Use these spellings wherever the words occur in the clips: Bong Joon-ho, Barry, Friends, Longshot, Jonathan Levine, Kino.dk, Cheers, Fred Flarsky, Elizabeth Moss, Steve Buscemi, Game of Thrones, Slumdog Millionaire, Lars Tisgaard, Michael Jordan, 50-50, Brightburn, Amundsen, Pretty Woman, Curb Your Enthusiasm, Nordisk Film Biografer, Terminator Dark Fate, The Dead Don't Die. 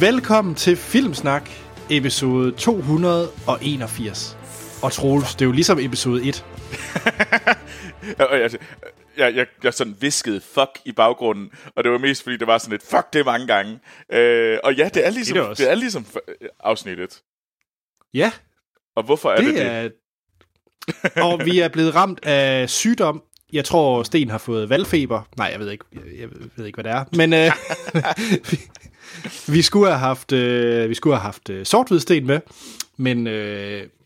Velkommen til Filmsnak, episode 281. Og Troels, det er jo ligesom episode 1. Jeg sådan viskede fuck i baggrunden, og det var mest fordi, det var sådan et fuck det mange gange. Og ja, det er ligesom afsnittet. Ja. Og hvorfor er det? Og vi er blevet ramt af sygdom. Jeg tror, Sten har fået valgfeber. Nej, jeg ved ikke, hvad det er. Men vi skulle have haft sort-hvid Sten med,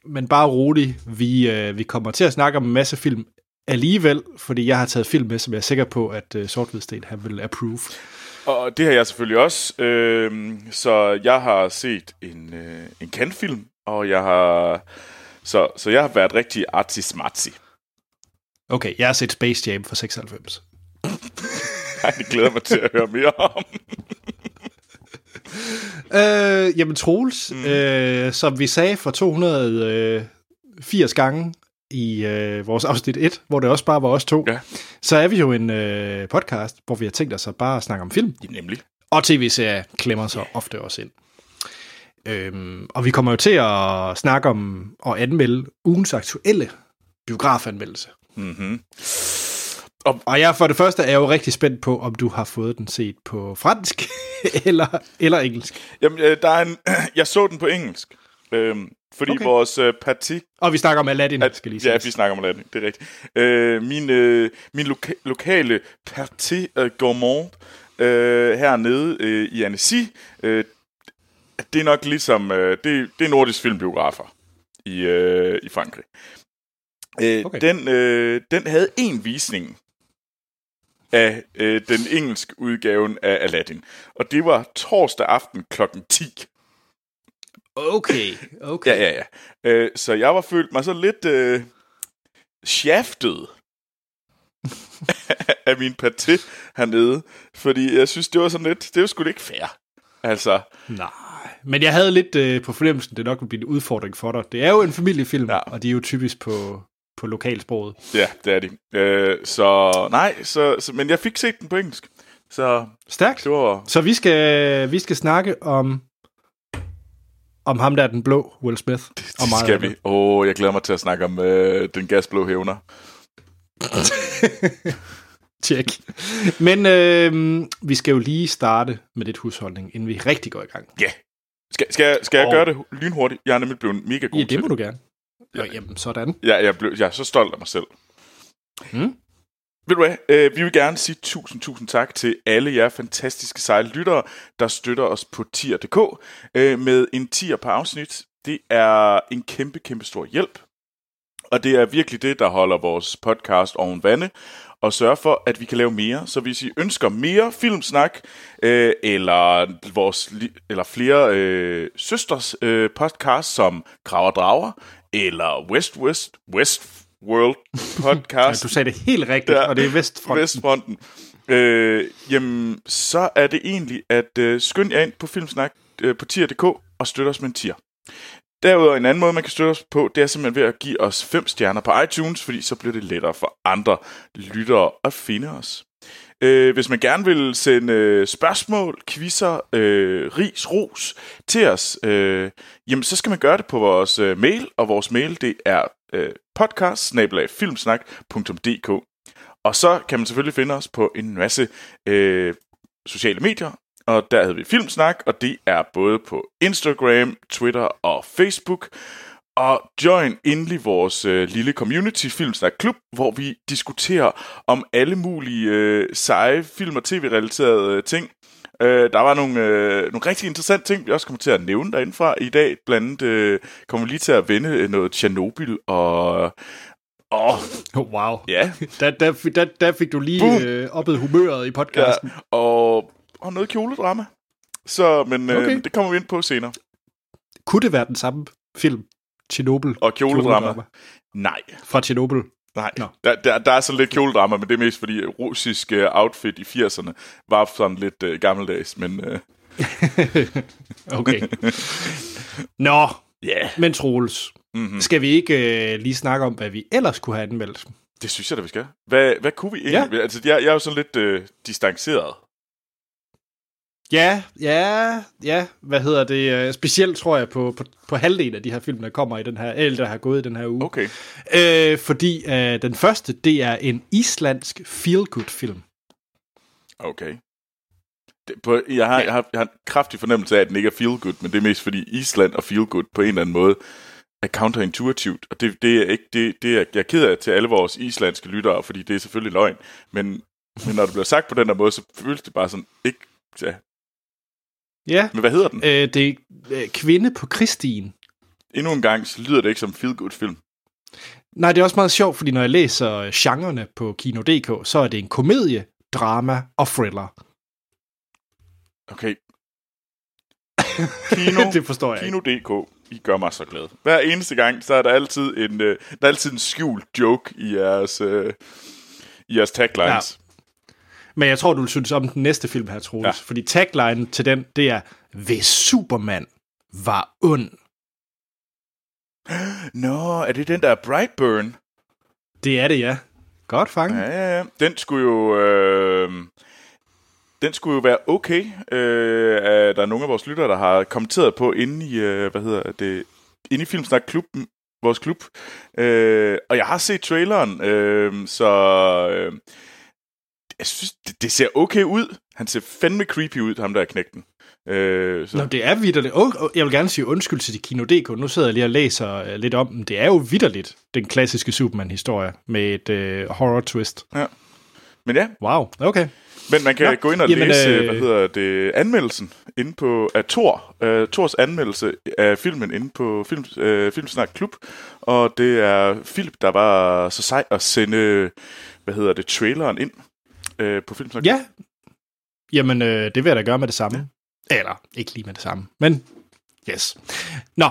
men bare roligt. Vi kommer til at snakke om en masse film alligevel, fordi jeg har taget film med, som jeg er sikker på, at sort-hvid Sten han vil approve. Og det har jeg selvfølgelig også. Så jeg har set en Cannes-film, og jeg har så jeg har været rigtig artsy-smartsy. Okay, jeg har set Space Jam fra 96. Nej, det glæder mig til at høre mere om. Jamen Troels, som vi sagde for 280 gange i vores afsnit 1, hvor det også bare var os to, ja. Så er vi jo en podcast, hvor vi har tænkt os at bare snakke om film. Nemlig. Og tv-serier klemmer sig ofte også ind. Og vi kommer jo til at snakke om og anmelde ugens aktuelle biografanmeldelse. Mm-hmm. Og jeg for det første er jo rigtig spændt på, om du har fået den set på fransk eller engelsk. Jamen, jeg så den på engelsk, fordi okay. Vores parti... Og vi snakker om Aladdin, skal lige sige. Ja, vi snakker om Aladdin, det er rigtigt. Min lokale parti gourmand hernede i Annecy, det er nok ligesom... det er Nordisk Film Biografer i Frankrig. Okay. Den havde en visning af den engelske udgaven af Aladdin, og det var torsdag aften klokken 10. Okay. Ja. Så jeg var følt mig så lidt shaftet af min parti hernede, fordi jeg synes, det var sådan lidt, det var sgu da ikke fair. Altså. Nej. Men jeg havde lidt på fornemmelsen, det nok ville blive en udfordring for dig. Det er jo en familiefilm, ja. Og det er jo typisk på lokalsproget. Ja, det er det. Men jeg fik set den på engelsk. Så stærkt. Var... Så vi skal snakke om ham der den blå Will Smith. Det skal vi. Jeg glæder mig til at snakke om den gasblå hævner. Tjek. Men vi skal jo lige starte med lidt husholdning, inden vi rigtig går i gang. Ja. Yeah. Skal jeg gøre det lynhurtigt? Jeg er nemlig blevet mega god til det. Ja, det må du gerne. Jamen, sådan. Ja, jeg er så stolt af mig selv. Mm. Ved du hvad? Vi vil gerne sige tusind tak til alle jer fantastiske seje lyttere, der støtter os på Tier.dk med en tier per afsnit. Det er en kæmpe stor hjælp. Og det er virkelig det, der holder vores podcast oven vande og sørger for, at vi kan lave mere. Så hvis I ønsker mere filmsnak, eller flere søsters podcast som Krav og Drager, eller Westworld podcast. Ja, du sagde det helt rigtigt, og det er Vestfronten. Jamen, så er det egentlig, at skynd jer ind på Filmsnak på tier.dk og støtter os med en tier. Derudover en anden måde, man kan støtte os på, det er simpelthen ved at give os 5 stjerner på iTunes, fordi så bliver det lettere for andre lyttere at finde os. Hvis man gerne vil sende spørgsmål, quizzer, ris, ros til os, jamen så skal man gøre det på vores mail, og vores mail det er podcast@filmsnak.dk. Og så kan man selvfølgelig finde os på en masse sociale medier, og der hedder vi Filmsnak, og det er både på Instagram, Twitter og Facebook. Og join endelig vores lille community Filmsnak Klub, hvor vi diskuterer om alle mulige seje film- og tv-relaterede ting. Der var nogle rigtig interessante ting, vi også kommer til at nævne derindefra i dag. Blandt andet kommer vi lige til at vende noget Tjernobyl og... wow. Ja. Der fik du lige oppet humøret i podcasten. Ja, og noget kjoledrama. Så, men det kommer vi ind på senere. Kunne det være den samme film? Tjernobyl. Og kjoledrama. Nej. Fra Tjernobyl. Nej. Der er sådan lidt kjoledrama, men det er mest fordi russisk outfit i 80'erne var sådan lidt gammeldags, men... Okay. Nå. Yeah. Men Troels, skal vi ikke lige snakke om, hvad vi ellers kunne have anmeldt? Det synes jeg da, vi skal. Hvad kunne vi egentlig? Ja. Altså, jeg er jo sådan lidt distanceret. Ja. Hvad hedder det? Specielt tror jeg på halvdelen af de her film, der kommer i den her, eller der har gået i den her uge. Okay. Fordi den første, det er en islandsk feel-good-film. Okay. Jeg har en kraftig fornemmelse af, at den ikke er feel-good, men det er mest fordi Island og feel-good på en eller anden måde er counterintuitivt, og det er ikke det er, jeg er ked af til alle vores islandske lyttere, fordi det er selvfølgelig løgn, men når det bliver sagt på den der måde, så føles det bare sådan, ikke... Ja. Ja. Men hvad hedder den? Det er Kvinde på Kristien. Endnu en gang, så lyder det ikke som feel-good film. Nej, det er også meget sjovt, fordi når jeg læser genrerne på Kino.dk, så er det en komedie, drama og thriller. Okay. Kino, det forstår jeg ikke. Kino.dk, I gør mig så glad. Hver eneste gang, så er der altid en skjult joke i jeres taglines. Ja. Men jeg tror, du vil synes om den næste film her, Troels. Ja. Fordi tagline til den, det er, hvis Superman var ond. Nå, er det den der Brightburn? Det er det, ja. Godt fanget. Ja. Den skulle jo være okay. Der er nogle af vores lyttere, der har kommenteret på inde i, inde i Filmsnak klubben, vores klub. Og jeg har set traileren, så jeg synes, det ser okay ud. Han ser fandme creepy ud, ham der er knægten. Så. Nå, det er vitterligt. Jeg vil gerne sige undskyld til de Kino.dk. Nu sidder jeg lige og læser lidt om den. Det er jo vitterligt den klassiske Superman-historie med et horror-twist. Ja. Men ja. Wow, okay. Men man kan gå ind og læse, anmeldelsen inde på Thor. Thors anmeldelse af filmen inde på Filmsnak Klub. Og det er Philip, der var så sej at sende, traileren ind på Filmsnak. Ja. Jamen, det vil jeg da gøre med det samme. Ja. Eller, ikke lige med det samme, men yes. Nå,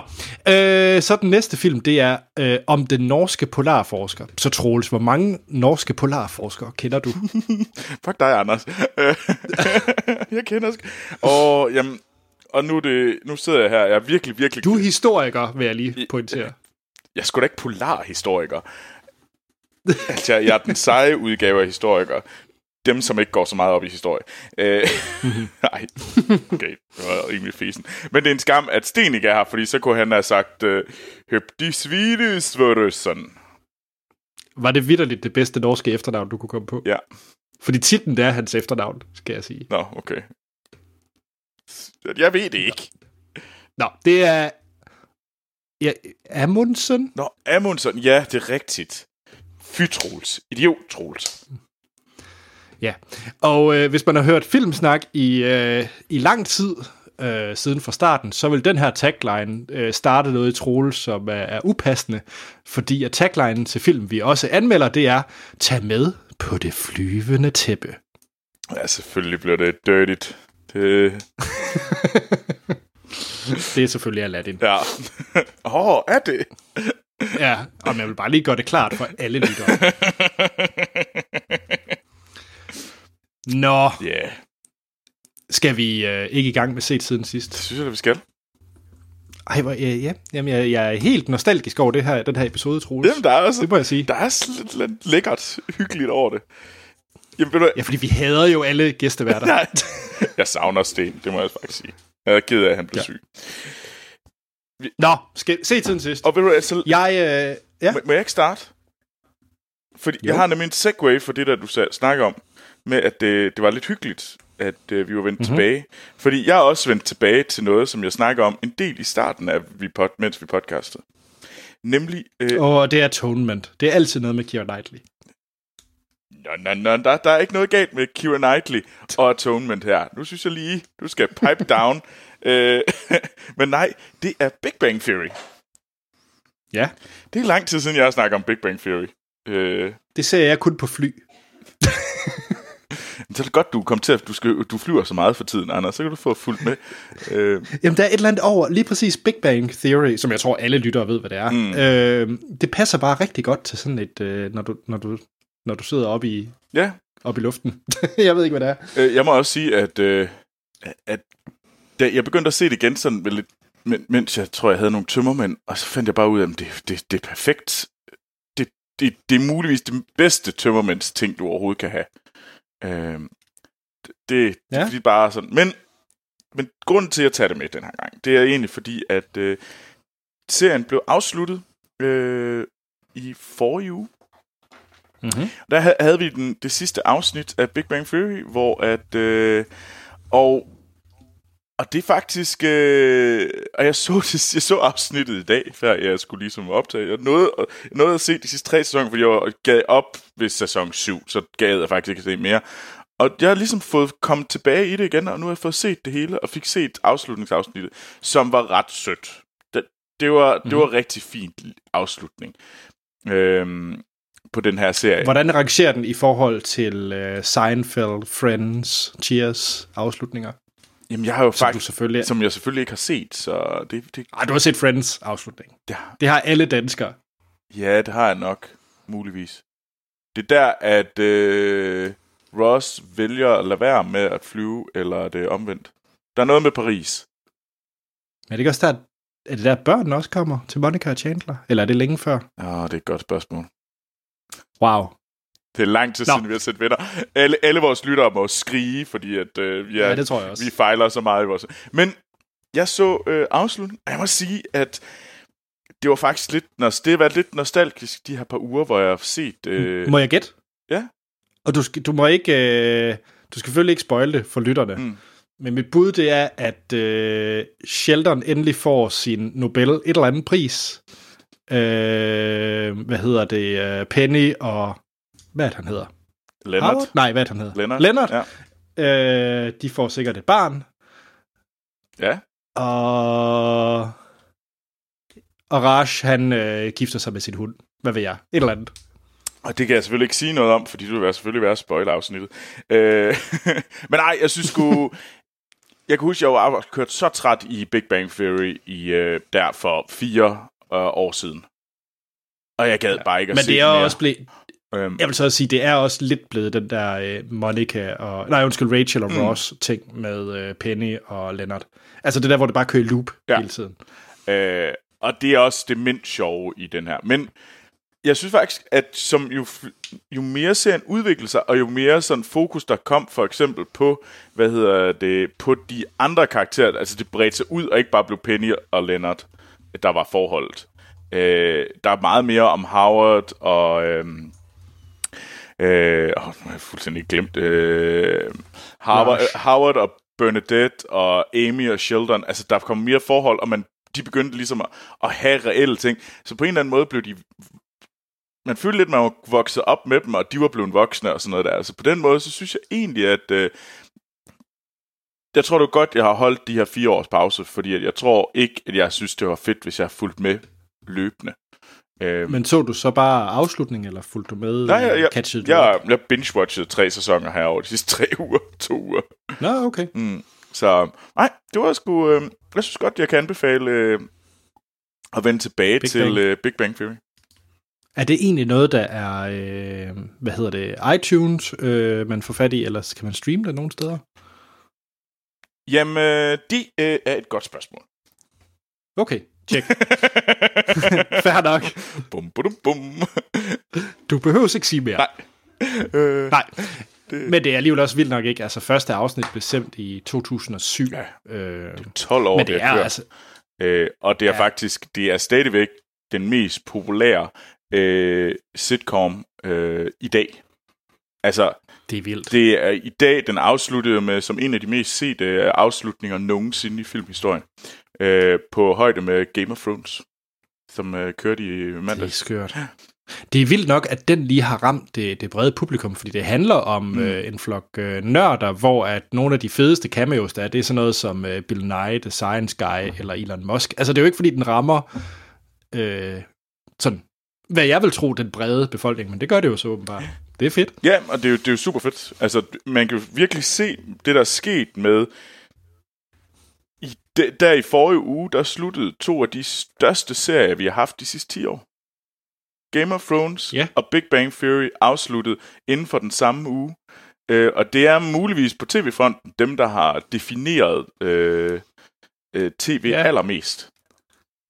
så den næste film, det er om den norske polarforsker. Så Troels, hvor mange norske polarforskere kender du? Fuck dig, Anders. Jeg kender også. Og nu sidder jeg her, jeg er virkelig, virkelig... Du er historiker, vil jeg lige pointere. Jeg er sgu da ikke polarhistoriker. Altså, jeg er den seje udgave af historiker. Dem, som ikke går så meget op i historie. Nej, okay, det var rimelig fesen. Men det er en skam, at Sten ikke er her, fordi så kunne han have sagt, høb de svidesvørøsson. Var det vitterligt det bedste norske efternavn, du kunne komme på? Ja. Fordi titlen, det er hans efternavn, skal jeg sige. Nå, okay. Jeg ved det ikke. Nå, det er... Ja, Amundsen? Nå, Amundsen, ja, det er rigtigt. Fy-Troels. Idiot-Troels. Ja, og hvis man har hørt Filmsnak i lang tid siden fra starten, så vil den her tagline starte noget i Troels, som er upassende, fordi at taglinen til film, vi også anmelder, det er, tag med på det flyvende tæppe. Ja, selvfølgelig bliver det dirtigt. Det er selvfølgelig Aladdin. Ja. Er det? Ja, og jeg vil bare lige gøre det klart for alle lyttere. Nå, yeah. Skal vi ikke i gang med set siden sidst? Det synes jeg, at vi skal. Ej, ja. Jamen, jeg er helt nostalgisk over den her episode, Troels. Jamen, der er også, det må jeg sige. Der er lidt lækkert, hyggeligt over det. Jamen, ja, fordi vi hader jo alle gæsteværter. Nej, jeg savner Sten, det må jeg faktisk sige. Jeg er ked af, at han blev syg. Nå, set siden sidst. Og vil du altså... Må jeg ikke starte? Fordi jeg har nemlig en segue for det, der du snakker om. Med at det var lidt hyggeligt, at vi var vendt tilbage. Fordi jeg er også vendt tilbage til noget, som jeg snakker om en del i starten, mens vi podcastede. Nemlig... det er Atonement. Det er altid noget med Keira Knightley. Der er ikke noget galt med Keira Knightley og Atonement her. Nu synes jeg lige, du skal pipe down. Men nej, det er Big Bang Theory. Ja. Det er lang tid siden, jeg har snakket om Big Bang Theory. Det ser jeg kun på fly. Så er det godt, du kom til, at du flyver så meget for tiden, Anders. Så kan du få fuldt med. Jamen, der er et eller andet over. Lige præcis Big Bang Theory, som jeg tror, alle lyttere ved, hvad det er. Det passer bare rigtig godt til sådan et, når du sidder oppe i luften. Jeg ved ikke, hvad det er. Jeg må også sige, at da jeg begyndte at se det igen, sådan lidt, mens jeg tror, jeg havde nogle tømmermænd, og så fandt jeg bare ud af, at det er perfekt. Det er muligvis det bedste tømmermænds ting, du overhovedet kan have. Det er bare sådan. Men Men grunden til at tage det med den her gang, det er egentlig fordi, at serien blev afsluttet i forrige uge. Mm-hmm. Der havde vi det sidste afsnit af Big Bang Theory, hvor at... Og det er faktisk... og jeg så afsnittet i dag, før jeg skulle ligesom optage. Jeg nåede at se de sidste 3 sæsoner, fordi jeg gav op ved sæson 7, så gad jeg faktisk ikke se mere. Og jeg har ligesom fået kommet tilbage i det igen, og nu har jeg fået set det hele, og fik set afslutningsafsnittet, som var ret sødt. Det var rigtig fint afslutning på den her serie. Hvordan rangerer den i forhold til Seinfeld, Friends, Cheers afslutninger? Jamen, jeg har jo som jeg selvfølgelig ikke har set, så det... Ej, du har set Friends afslutning. Ja. Det har alle danskere. Ja, det har jeg nok, muligvis. Det der, at Ross vælger at lade være med at flyve, eller det er omvendt. Der er noget med Paris. Men det kan også er det der, børn også kommer til Monica og Chandler? Eller er det længe før? Det er et godt spørgsmål. Wow. Det er lang tid siden, vi har set venner. Alle vores lyttere må skrige, fordi at, vi fejler så meget i vores... Men jeg så afslutningen, og jeg må sige, at det var faktisk lidt nostalgisk de her par uger, hvor jeg har set... Må jeg gætte? Ja. Og du skal selvfølgelig ikke spoile det for lytterne. Mm. Men mit bud, det er, at Sheldon endelig får sin Nobel et eller andet pris. Penny og... Hvad han hedder? Leonard? Nej, hvad han hedder? Leonard. Ja. De får sikkert et barn. Ja. Og Rush, han gifter sig med sin hund. Hvad ved jeg? Et eller andet. Og det kan jeg selvfølgelig ikke sige noget om, fordi det vil selvfølgelig være spoiler-afsnittet. Men nej, jeg synes sgu... Jeg kan huske, at jeg var kørt så træt i Big Bang Theory der for 4 år siden. Og jeg gad bare ikke at se det mere. Også blevet... Jeg vil så sige, det er også lidt blevet den der Rachel og Ross ting med Penny og Leonard. Altså det der, hvor det bare kører i loop hele tiden. Og det er også det mindst sjove i den her. Men jeg synes faktisk, at jo mere serien udvikler sig, og jo mere sådan fokus der kom for eksempel på, på de andre karakterer, altså det bredte sig ud og ikke bare blev Penny og Leonard, der var forholdet. Der er meget mere om Howard og... nu har jeg fuldstændig glemt Howard og Bernadette og Amy og Sheldon. Altså der kom mere forhold, og de begyndte ligesom at have reelle ting. Så på en eller anden måde blev de... Man følte lidt, man var vokset op med dem, og de var blevet voksne og sådan noget der. Altså på den måde, så synes jeg egentlig, at... jeg tror det godt, jeg har holdt de her 4 års pause, fordi jeg tror ikke, at jeg synes, det var fedt, hvis jeg har fulgt med løbende. Men så du så bare afslutningen, eller fulgte du med? Nej, jeg binge-watchede 3 sæsoner her over de sidste 2 uger. Nå, okay. Mm. Så, nej, det var sgu... jeg synes godt, jeg kan anbefale at vende tilbage til Big Bang Theory. Er det egentlig noget, der er... iTunes, man får fat i, eller kan man streame det nogen steder? Jamen, det er et godt spørgsmål. Okay. Check. Fair nok. Bum, bum, bum. Du behøver ikke sige mere. Nej. Nej. Men det er alligevel også vildt nok, ikke? Altså, første afsnit blev sendt i 2007. Ja. Det er 12 år, men det er altså... og det er faktisk... Det er stadigvæk den mest populære sitcom i dag. Altså... Det er vildt. Det er i dag, den afsluttede med som en af de mest sete afslutninger nogensinde i filmhistorien. På højde med Game of Thrones, som kørte i mandags. Det er skørt. Det er vildt nok, at den lige har ramt det brede publikum, fordi det handler om en flok nørder, hvor at nogle af de fedeste cameos der er, det er sådan noget som Bill Nye, The Science Guy eller Elon Musk. Altså det er jo ikke, fordi den rammer sådan, hvad jeg vil tro, den brede befolkning, men det gør det jo så åbenbart. Det er fedt. Ja, og det er jo super fedt. Altså man kan virkelig se det, der er sket med... Der i forrige uge, der sluttede 2 af de største serier, vi har haft de sidste 10 år. Game of Thrones og Big Bang Theory afsluttede inden for den samme uge. Og det er muligvis på tv-fronten dem, der har defineret tv allermest.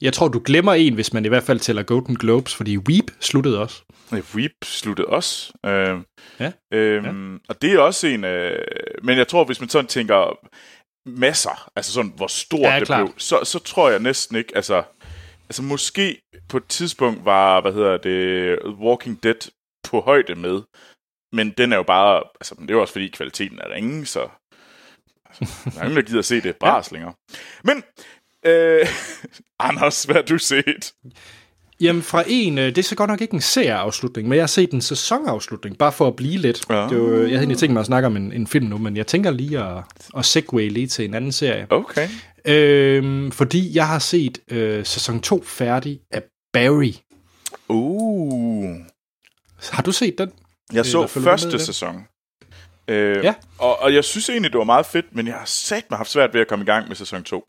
Jeg tror, du glemmer en, hvis man i hvert fald tæller Golden Globes, fordi Weep sluttede også. Weep sluttede også. Og det er også en... men jeg tror, hvis man sådan tænker... masser, altså sådan, hvor stort det klart blev, så tror jeg næsten ikke, altså måske på et tidspunkt var, Walking Dead på højde med, men den er jo bare, altså det er jo også fordi kvaliteten er ringe, så der er ingen, der gider at se det bras længere. Men, Anders, hvad har du set? Jamen fra det er så godt nok ikke en serieafslutning, men jeg har set en sæsonafslutning, bare for at blive lidt. Ja. Det var, jeg havde egentlig tænkt mig at snakke om en film nu, men jeg tænker lige at segue lige til en anden serie. Okay. Fordi jeg har set sæson 2 færdig af Barry. Har du set den? Jeg så første sæson. Ja. Og jeg synes egentlig, det var meget fedt, men jeg har satme haft svært ved at komme i gang med sæson 2.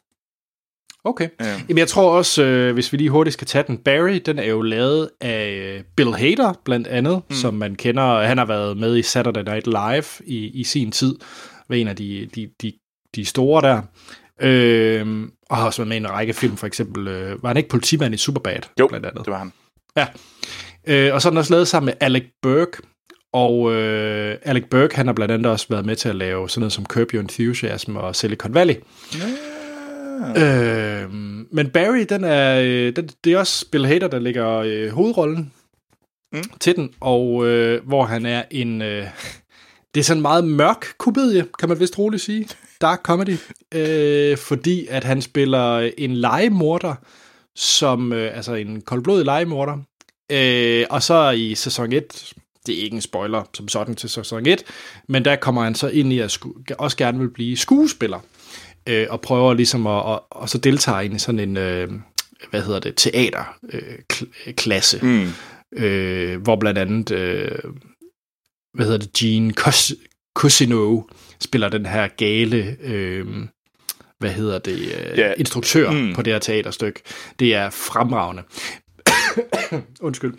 Okay. Jamen, jeg tror også, hvis vi lige hurtigt skal tage den, Barry, den er jo lavet af Bill Hader, blandt andet, som man kender. Han har været med i Saturday Night Live i sin tid, ved en af de store der. Og har også været med i en række film, for eksempel, var han ikke politimand i Superbad? Jo, blandt andet. Det var han. Ja. Og så er den også lavet sammen med Alec Berg, og Alec Berg, han har blandt andet også været med til at lave sådan noget som Curb Your Enthusiasm og Silicon Valley. Men Barry, det er også Bill Hader, der lægger hovedrollen til den, og hvor han er en... det er sådan en meget mørk komedie, kan man vist roligt sige. Dark comedy. Fordi at han spiller en legemorder, som, altså en koldblodig legemorder. Og så i sæson 1, det er ikke en spoiler som sådan til sæson 1, men der kommer han så ind i at også gerne vil blive skuespiller. Og prøver ligesom at så deltage i sådan en, teaterklasse, hvor blandt andet, Gene Cosino spiller den her gale, instruktør på det her teaterstykke. Det er fremragende. Undskyld.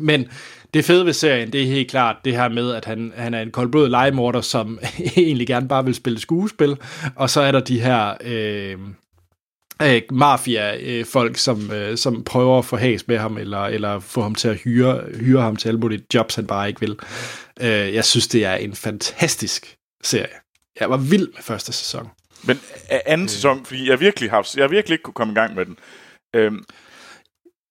Men det fede ved serien, det er helt klart det her med, at han er en koldblodet legemorder, som egentlig gerne bare vil spille skuespil. Og så er der de her mafia-folk, som prøver at få has med ham, eller få ham til at hyre ham til alle mulige jobs, han bare ikke vil. Jeg synes, det er en fantastisk serie. Jeg var vild med første sæson. Men anden sæson, fordi jeg virkelig ikke kunne komme i gang med den.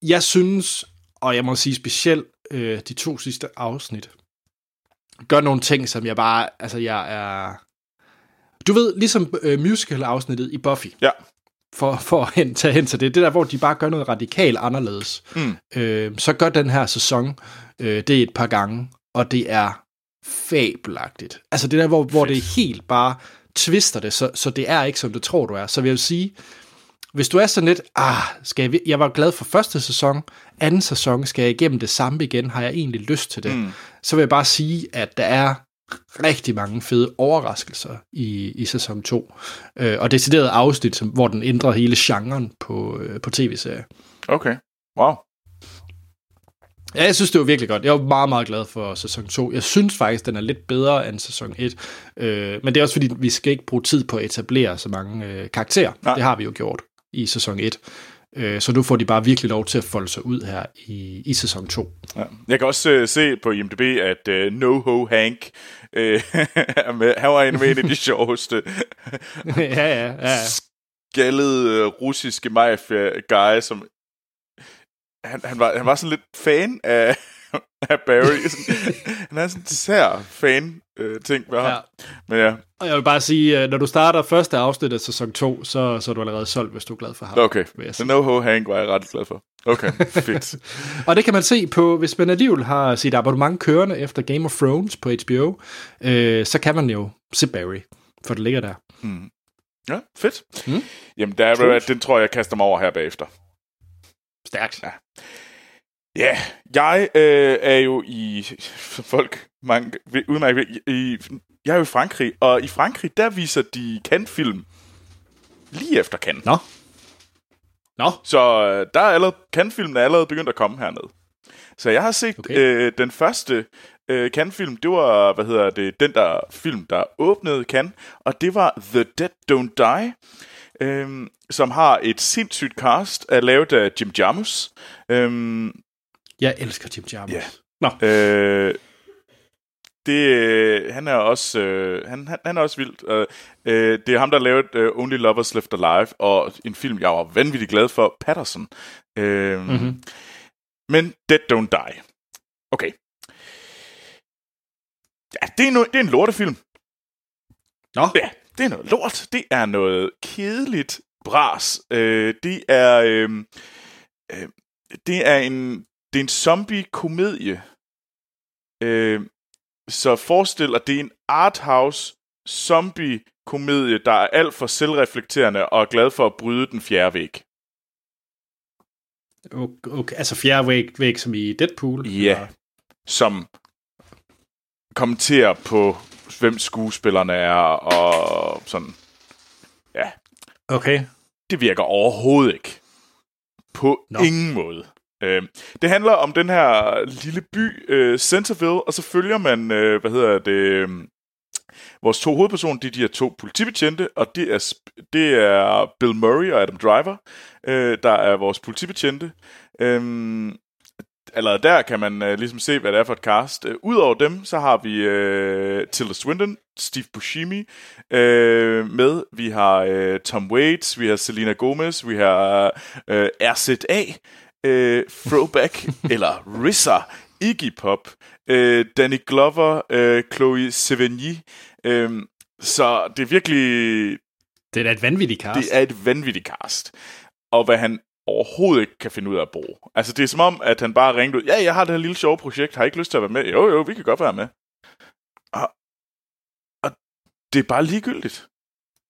Jeg synes... Og jeg må sige specielt de 2 sidste afsnit gør nogle ting, som jeg bare... Altså, jeg er... Du ved, ligesom musical-afsnittet i Buffy. Ja. For at tage hen til det. Det der, hvor de bare gør noget radikalt anderledes. Så gør den her sæson det et par gange, og det er fabelagtigt. Altså, det der, hvor det helt bare twister det, så det er ikke, som du tror, du er. Så vil jeg sige... Hvis du er sådan lidt, jeg var glad for første sæson, anden sæson, skal jeg igennem det samme igen, har jeg egentlig lyst til det, så vil jeg bare sige, at der er rigtig mange fede overraskelser i sæson 2, og decideret afsnit, hvor den ændrer hele genren på tv-serier. Okay, wow. Ja, jeg synes, det var virkelig godt. Jeg var meget, meget glad for sæson 2. Jeg synes faktisk, den er lidt bedre end sæson 1. Men det er også fordi, vi skal ikke bruge tid på at etablere så mange karakterer. Nej. Det har vi jo gjort i sæson 1. Så nu får de bare virkelig lov til at folde sig ud her i sæson 2. Ja. Jeg kan også se på IMDb, at NoHo Hank han var en af de sjoveste. ja. Skaldede russiske mafia-guy, som... Han var sådan lidt fan af Barry. Han er sådan en sær fan-ting med ham. Ja. Men ja. Og jeg vil bare sige, når du starter første afsnit af sæson 2, så er du allerede solgt, hvis du er glad for ham. Okay, så NoHo Hank var jeg ret glad for. Okay, fedt. Og det kan man se på, hvis man alligevel har sit abonnement kørende efter Game of Thrones på HBO, så kan man jo se Barry, for det ligger der. Mm. Ja, fedt. Mm. Jamen, den tror jeg kaster mig over her bagefter. Stærkt. Ja, jeg er jo jeg er jo i Frankrig, og i Frankrig, der viser de Cannes-film lige efter Cannes. Nå. Så der er allerede, Cannes-filmen er allerede begyndt at komme hernede. Så jeg har set den første Cannes-film, det var, den der film, der åbnede Cannes, og det var The Dead Don't Die, som har et sindssygt cast, er lavet af Jim Jarmusch. Jeg elsker Jim Jarmusch. Yeah. det, han er også han er også vildt. Det er ham, der lavede Only Lovers Left Alive, og en film, jeg var vanvittigt glad for, Patterson. Mm-hmm. Men Dead Don't Die. Okay. Ja, det er en lortefilm. Nå? Ja, det er noget lort. Det er noget kedeligt bras. Det er en zombie-komedie. Så forestil dig, det er en arthouse zombie-komedie, der er alt for selvreflekterende og er glad for at bryde den fjerde væg. Okay, altså fjerde væg som i Deadpool? Ja, eller? Som kommenterer på, hvem skuespillerne er og sådan. Ja. Okay. Det virker overhovedet ikke. På ingen måde. Det handler om den her lille by, Centerville, og så følger man, vores to hovedpersoner, de er to politibetjente, og det er Bill Murray og Adam Driver, der er vores politibetjente. Allerede der kan man ligesom se, hvad det er for et cast. Udover dem, så har vi Tilda Swinton, Steve Buscemi med. Vi har Tom Waits, vi har Selena Gomez, vi har RZA, Throwback, eller RZA, Iggy Pop, Danny Glover, Chloe Sevigny. Så det er virkelig... Det er et vanvittigt cast. Det er et vanvittigt cast. Og hvad han overhovedet ikke kan finde ud af at bruge. Altså, det er som om, at han bare ringte ud, ja, jeg har det her lille sjove projekt, har I ikke lyst til at være med? Jo, vi kan godt være med. Og det er bare ligegyldigt.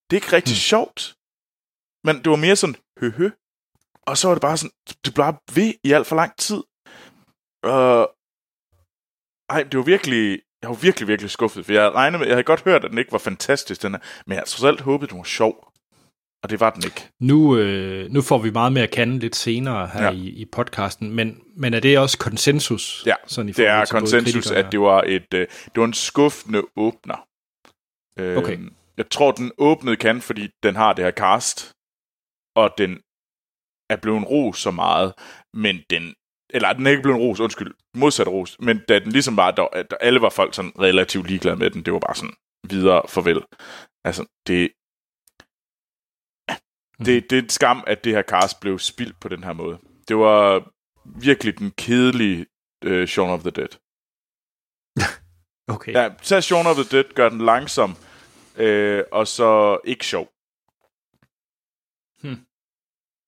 Det er ikke rigtig sjovt. Men det var mere sådan, høhø. Og så var det bare sådan, det blev bare ved i alt for lang tid. Det var virkelig, jeg var virkelig skuffet, for jeg regnede med, jeg havde godt hørt, at den ikke var fantastisk, den her, men jeg trods alt håbede, den var sjov. Og det var den ikke. Nu får vi meget mere at kende lidt senere her i podcasten, men er det også konsensus? Ja, sådan, det er konsensus, at det var en skuffende åbner. Okay. Jeg tror, den åbnede kan, fordi den har det her cast, og den er blevet en ros så meget, men den er ikke blevet en ros, undskyld, modsat ros, men da den ligesom var, der alle var folk sådan relativt ligeglade med den, det var bare sådan videre farvel. Altså, det er en skam, at det her cast blev spildt på den her måde. Det var virkelig den kedelige Shaun of the Dead. Okay. Ja, så Shaun of the Dead gør den langsom, og så ikke sjov.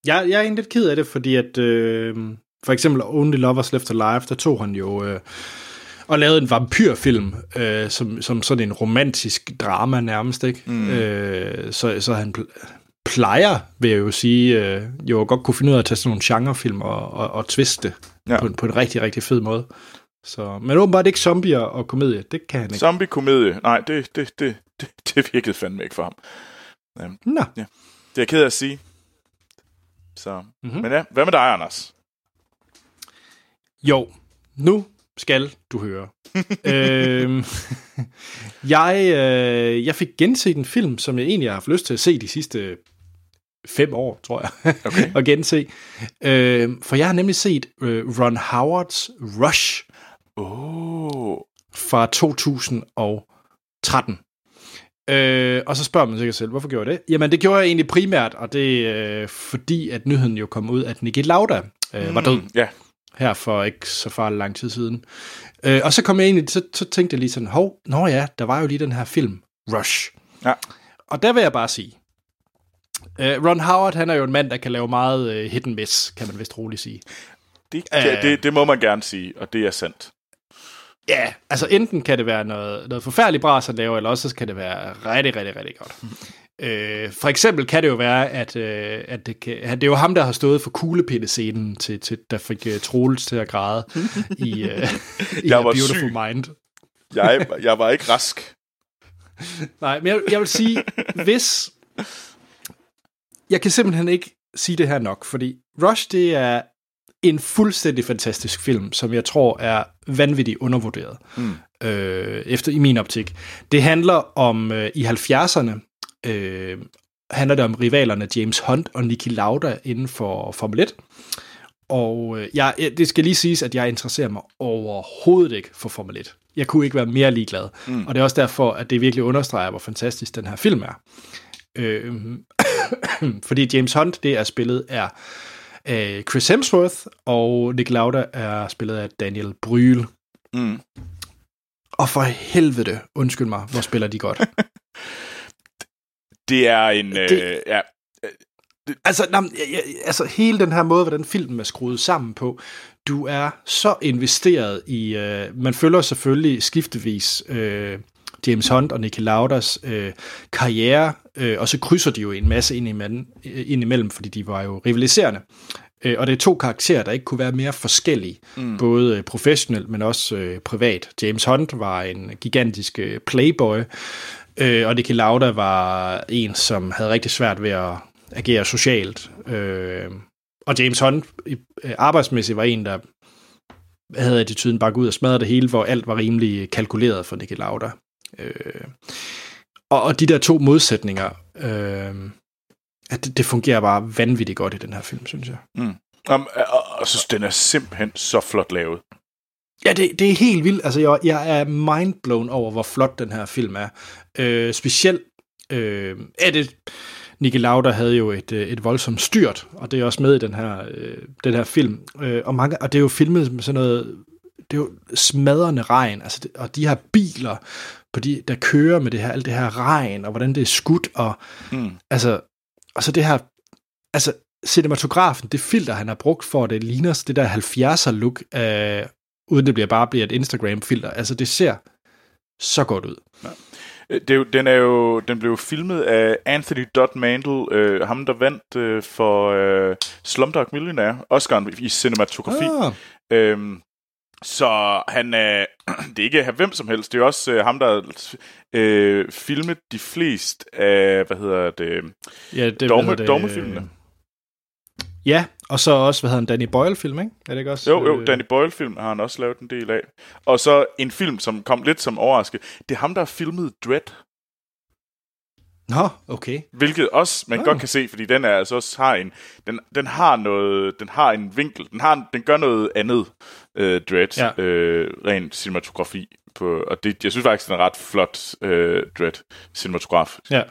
Jeg er egentlig lidt ked af det, fordi at for eksempel Only Lovers Left Alive, der tog han jo og lavede en vampyrfilm, som sådan en romantisk drama nærmest, ikke? Så han plejer, vil jeg jo sige, jo godt kunne finde ud af at tage sådan nogle genrefilm og tviste på en rigtig, rigtig fed måde. Så, men åbenbart ikke zombier og komedie, det kan han ikke. Zombie-komedie, nej, det virkede fandme ikke for ham. Nå. Ja. Det er jeg ked af at sige. Så. Mm-hmm. Men ja, hvad med dig, Anders? Jo, nu skal du høre. Jeg fik genset en film, som jeg egentlig har haft lyst til at se de sidste 5 år, tror jeg. Okay. Og gense. For jeg har nemlig set Ron Howards Rush fra 2013. Og så spørger man sikkert selv, hvorfor gjorde jeg det? Jamen, det gjorde jeg egentlig primært, og det er fordi, at nyheden jo kom ud, at Niki Lauda var død. Yeah. Her for ikke så far lang tid siden. Og så kom jeg egentlig, så tænkte jeg lige sådan, der var jo lige den her film, Rush. Ja. Og der vil jeg bare sige, Ron Howard, han er jo en mand, der kan lave meget hit and miss, kan man vist roligt sige. Det må man gerne sige, og det er sandt. Ja, altså enten kan det være noget forfærdeligt bras at lave, eller også kan det være rigtig, rigtig, rigtig godt. For eksempel kan det jo være, at det er jo ham, der har stået for kuglepindescenen, der fik Troels til at græde i Beautiful Mind. Jeg var ikke rask. Nej, men jeg vil sige, hvis... Jeg kan simpelthen ikke sige det her nok, fordi Rush, det er en fuldstændig fantastisk film, som jeg tror er vanvittigt undervurderet, efter i min optik. Det handler om, i 70'erne, handler det om rivalerne James Hunt og Niki Lauda inden for Formel 1. Og det skal lige siges, at jeg interesserer mig overhovedet ikke for Formel 1. jeg kunne ikke være mere ligeglad. Mm. Og det er også derfor, at det virkelig understreger, hvor fantastisk den her film er. Fordi James Hunt, det er spillet af Chris Hemsworth, og Niki Lauda er spillet af Daniel Brühl. Mm. Og for helvede, undskyld mig, hvor spiller de godt. Det er en... ja. Altså, hele den her måde, hvordan filmen er skruet sammen på, du er så investeret i... man følger selvfølgelig skiftevis James Hunt og Niki Laudas karriere, og så krydser de jo en masse ind imellem, fordi de var jo rivaliserende. Og det er to karakterer, der ikke kunne være mere forskellige, både professionelt, men også privat. James Hunt var en gigantisk playboy, og Niki Lauda var en, som havde rigtig svært ved at agere socialt. Og James Hunt arbejdsmæssigt var en, der havde attituden bare ud og smadre det hele, hvor alt var rimelig kalkuleret for Niki Lauda. Og de der to modsætninger, at det fungerer bare vanvittigt godt i den her film, synes jeg. Mm. Og så den er simpelthen så flot lavet. Ja, det er helt vildt. Altså, jeg er mindblown over, hvor flot den her film er. Specielt er det... Niki Lauda havde jo et voldsomt styrt, og det er også med i den her film. Og det er jo filmet med sådan noget, det er jo smadrende regn, altså det, og de her biler, på de, der kører med det her, alt det her regn, og hvordan det er skudt, og altså, og så det her, altså cinematografen, det filter, han har brugt for, det ligner det der 70'er look, uden det bare bliver et Instagram-filter, altså det ser så godt ud. Ja. Den blev filmet af Anthony Dodd Mandel, ham der vandt for Slumdog Millionaire, Oscar'en i cinematografi. Ah. Så han er, det er ikke hvem som helst, det er også ham der filmet de flest af, hvad hedder det? Ja, det Dogmefilmene. Ja, og så også, hvad hedder han, Danny Boyle-film, ikke? Er det ikke også? Jo, Danny Boyle-film har han også lavet en del af. Og så en film, som kom lidt som overraskelse. Det er ham, der har filmet Dread. Nå, okay. Hvilket også, man godt kan se, fordi den er altså også har en... Den har noget... Den har en vinkel. Den gør noget andet, Dread. Ja. Ren cinematografi. Og det, jeg synes faktisk, den er ret flot, Dread cinematograf. Ja.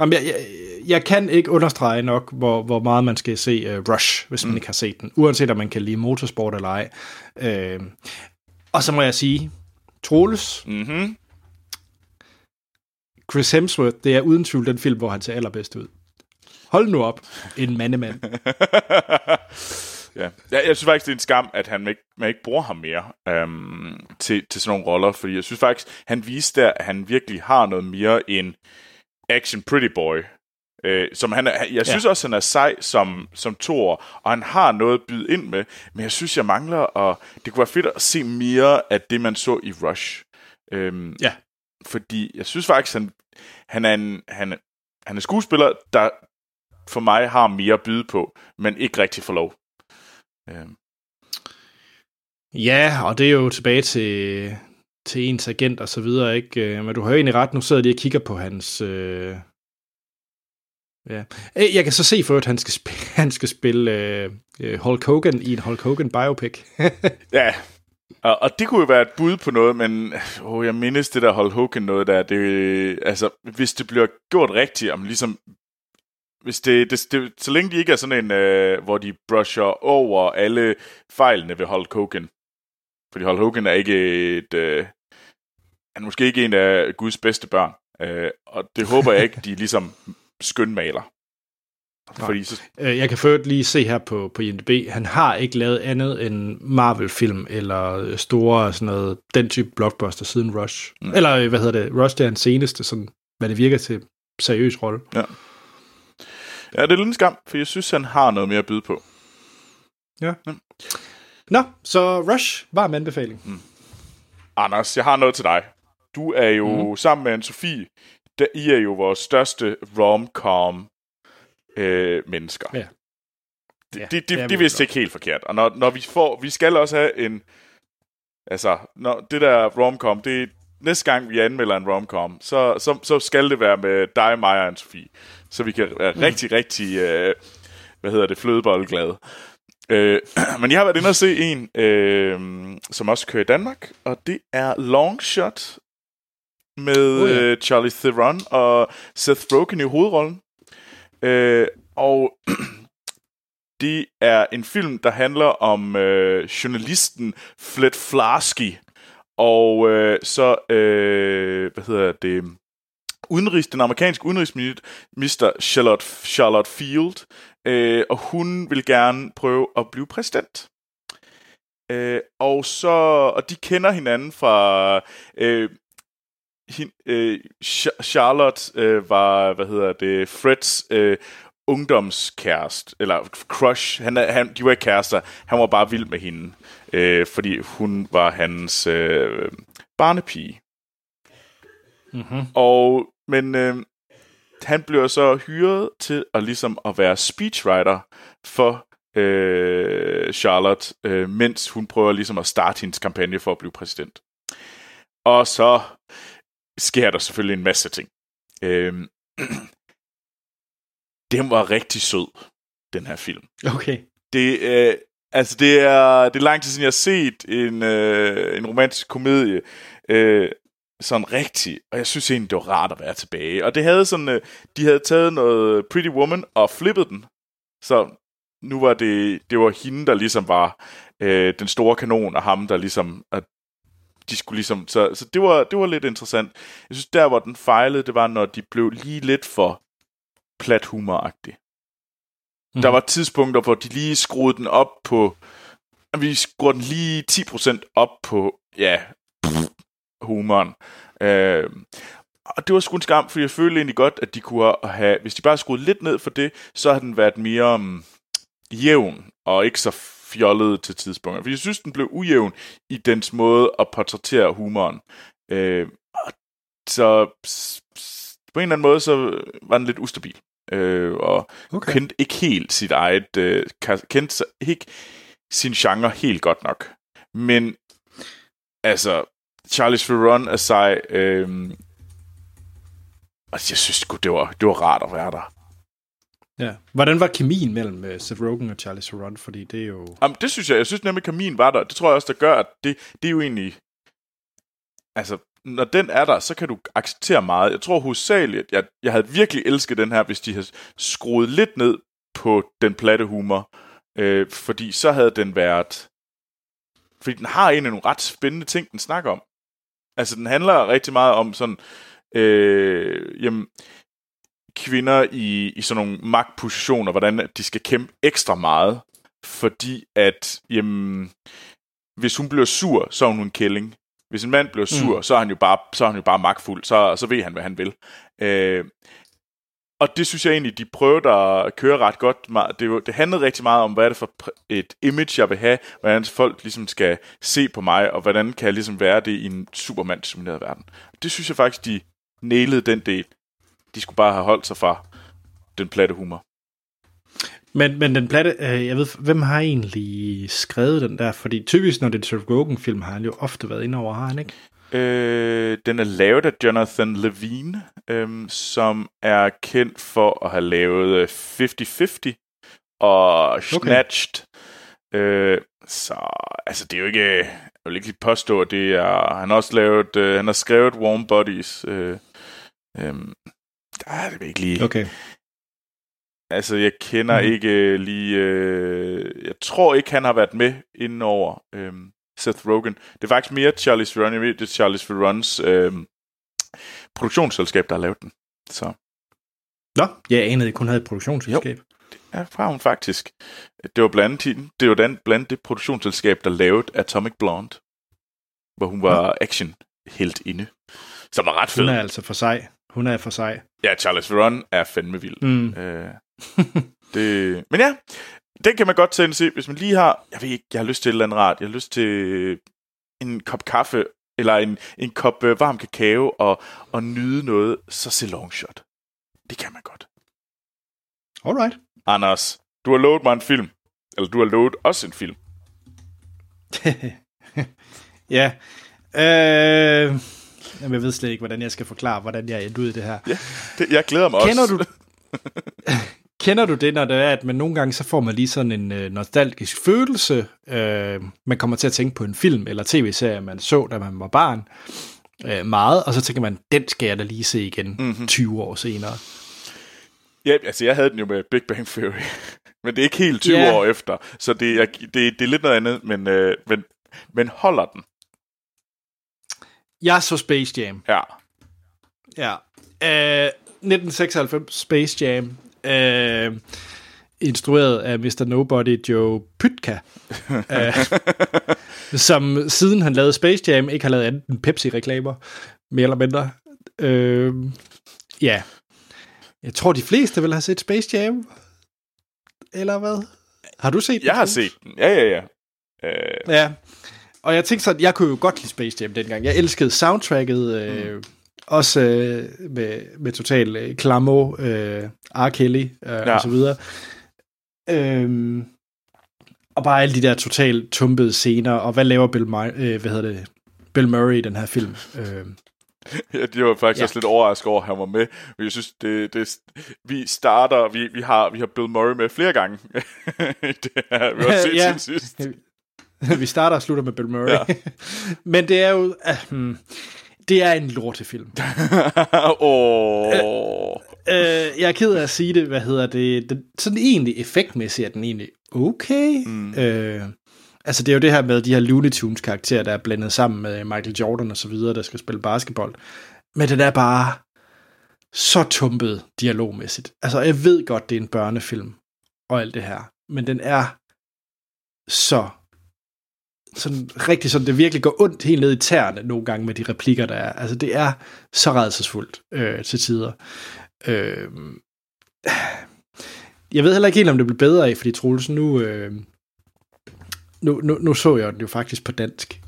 Jamen, jeg kan ikke understrege nok, hvor meget man skal se Rush, hvis man ikke har set den. Uanset om man kan lide motorsport eller ej. Og så må jeg sige, Troels... Mm-hmm. Chris Hemsworth, det er uden tvivl den film, hvor han ser allerbedst ud. Hold nu op, en mandemand. Ja. Jeg synes faktisk, det er en skam, at man ikke bruger ham mere til sådan nogle roller, fordi jeg synes faktisk, han viste der, at han virkelig har noget mere end action pretty boy. Som han er, jeg synes også, han er sej som toer, og han har noget at byde ind med, men jeg synes, jeg mangler, og det kunne være fedt at se mere af det, man så i Rush. Ja. Fordi jeg synes faktisk, han er skuespiller, der for mig har mere at byde på, men ikke rigtig får lov. Ja, og det er jo tilbage til ens agent og så videre, ikke? Men du har jo egentlig ret, nu sidder de og kigger på hans... Ja. Jeg kan så se for, at han skal spille Hulk Hogan i en Hulk Hogan biopic. Ja. Og det kunne jo være et bud på noget, men jeg mindes det der Hulk Hogan noget der. Det, altså, hvis det bliver gjort rigtigt, om ligesom, hvis det, så længe de ikke er sådan en, hvor de brusher over alle fejlene ved Hulk Hogan. Fordi Hulk Hogan er ikke han er måske ikke en af Guds bedste børn. Og det håber jeg ikke, de ligesom skønmaler. Fordi så... Jeg kan først lige se her på IMDb, han har ikke lavet andet end Marvel-film eller store sådan noget, den type blockbuster siden Rush. Mm. Eller hvad hedder det? Rush, det er hans seneste, sådan, hvad det virker til, seriøs rolle. Ja, det er lidt en skam, for jeg synes, han har noget mere at byde på. Ja. Mm. Nå, så Rush var en anbefaling. Mm. Anders, jeg har noget til dig. Du er jo sammen med Anne-Sophie, der I er jo vores største rom-com mennesker. Ja. Det er vist ikke helt forkert. Og når vi får, vi skal også have en, altså, når det der romcom, det er næste gang vi anmelder en romcom, så skal det være med dig, mig og Anne-Sophie, så vi kan være rigtig, rigtig, hvad hedder det, flødeboldglade. Men jeg har været inde og se en, som også kører i Danmark, og det er Longshot med Charlie Theron og Seth Rogen i hovedrollen. Og det er en film, der handler om journalisten Fred Flarsky og den amerikanske udenrigsminister Charlotte Field, og hun vil gerne prøve at blive præsident. Og de kender hinanden fra Charlotte var Freds ungdomskæreste eller crush. De var ikke kærester. Han var bare vild med hende, fordi hun var hans barnepige. Mm-hmm. Men han bliver så hyret til at ligesom at være speechwriter for Charlotte, mens hun prøver ligesom at starte hendes kampagne for at blive præsident. Og så sker der selvfølgelig en masse ting. Den var rigtig sød, den her film. Okay. Det er lang tid siden jeg har set en romantisk komedie. Sådan rigtigt, og jeg synes egentlig, det var rart at være tilbage. Og det havde sådan, de havde taget noget Pretty Woman og flippet den. Så nu var det var hende, der ligesom var den store kanon, og ham, der ligesom, at de skulle ligesom, så det var lidt interessant. Jeg synes, der hvor den fejlede, det var, når de blev lige lidt for plat humoragtige. Mm. Der var tidspunkter, hvor de lige skruede den op på, vi skruede den lige 10% op på, ja, humoren. Og det var sgu en skam, fordi jeg følte egentlig godt, at de kunne have, hvis de bare skruede lidt ned for det, så havde den været mere jævn, og ikke så fjollet til tidspunkter. For jeg synes, den blev ujævn i dens måde at portrættere humoren. Så på en eller anden måde, så var den lidt ustabil. Og okay. Kendte ikke helt sit eget, kendte ikke sin genre helt godt nok. Men altså Charlie Theron er sej. Jeg synes godt det var rart at være der. Ja. Hvordan var kemien mellem Seth Rogen og Charlie Theron? Fordi det er jo... Jamen, det synes jeg. Jeg synes nemlig, kemien var der. Det tror jeg også, der gør, at det er jo egentlig... Altså, når den er der, så kan du acceptere meget. Jeg tror hovedsageligt, at jeg havde virkelig elsket den her, hvis de havde skruet lidt ned på den platte humor. Fordi så havde den været... Fordi den har egentlig nogle ret spændende ting, den snakker om. Altså, den handler rigtig meget om sådan, kvinder i sådan nogle magtpositioner, hvordan de skal kæmpe ekstra meget, fordi at, hvis hun bliver sur, så er hun en kælling. Hvis en mand bliver sur, så er han jo bare magtfuld, så ved han, hvad han vil. Og det synes jeg egentlig, de prøver at køre ret godt. Det handlede rigtig meget om, hvad er det for et image, jeg vil have, hvordan folk ligesom skal se på mig, og hvordan kan jeg ligesom være det i en supermandsdomineret verden. Det synes jeg faktisk, de nailede den del. De skulle bare have holdt sig fra den platte humor. Men den platte, jeg ved, hvem har egentlig skrevet den der? Fordi typisk, når det er en Seth Rogen-film, har han jo ofte været inde over, har han ikke? Den er lavet af Jonathan Levine, som er kendt for at have lavet 50-50 og Snatched. Okay. Så det er jo ikke, jeg vil ikke lige påstå, at det er, han har også lavet, han har skrevet Warm Bodies. Det vil jeg ikke lige. Okay. Altså, jeg kender ikke lige, jeg tror ikke, han har været med indenover. Seth Rogen. Det er faktisk mere Charlie Theron. Jeg ved, det er Charlie Therons produktionsselskab, der har lavet den. Så. Nå, jeg anede ikke, hun havde et produktionsselskab. Jo, det er fra hun faktisk. Det var blandt det produktionsselskab, der lavede Atomic Blonde, hvor hun var actionhelt inde, som var ret fed. Hun er altså for sej. Ja, Charlie Theron er fandme vild. Men ja, den kan man godt tage ind og se, hvis man lige har... Jeg ved ikke, jeg har lyst til et eller andet rart. Jeg har lyst til en kop kaffe, eller en kop varm kakao, og nyde noget, så se Longshot. Det kan man godt. Alright. Anders, du har lovet mig en film. Eller du har lovet os en film. Ja. Jeg ved slet ikke, hvordan jeg skal forklare, hvordan jeg endte ud i det her. Ja, jeg glæder mig også. Kender du det, når det er, at man nogle gange, så får man lige sådan en nostalgisk følelse. Man kommer til at tænke på en film eller tv-serie, man så, da man var barn. Meget, og så tænker man, den skal jeg da lige se igen 20 år senere. Ja, altså jeg havde den jo med Big Bang Theory, men det er ikke helt 20 år efter, så det er lidt noget andet, men holder den. Jeg så Space Jam. Ja. 1996 Space Jam, instrueret af Mr. Nobody Joe Pytka, som siden han lavede Space Jam ikke har lavet andet end Pepsi-reklamer, mere eller mindre. Ja. Jeg tror, de fleste vil have set Space Jam. Eller hvad? Har du set den? Jeg har set den, ja. Ja, og jeg tænkte sådan, jeg kunne jo godt lide Space Jam dengang. Jeg elskede soundtracket, også med total Klamo, R. Kelly og så videre. Og bare alle de der totalt tumpede scener, og hvad laver Bill Murray i den her film? Ja, det var faktisk også lidt overraskende over, at han var med. Men jeg synes, vi har Bill Murray med flere gange. Det har vi også set til sidst. Vi starter og slutter med Bill Murray. Ja. Men det er jo... det er en lortefilm. Jeg er ked af at sige det, sådan egentlig effektmæssigt er den egentlig okay. Altså det er jo det her med de her Looney Tunes karakterer, der er blandet sammen med Michael Jordan og så videre, der skal spille basketball. Men den er bare så tumpet dialogmæssigt. Altså jeg ved godt, det er en børnefilm og alt det her, men den er så sådan rigtig sådan, det virkelig går ondt helt ned i tæerne nogle gange med de replikker, der er. Altså det er så rædselsfuldt til tider. Jeg ved heller ikke helt, om det blev bedre af, fordi Troels, nu så jeg den jo faktisk på dansk.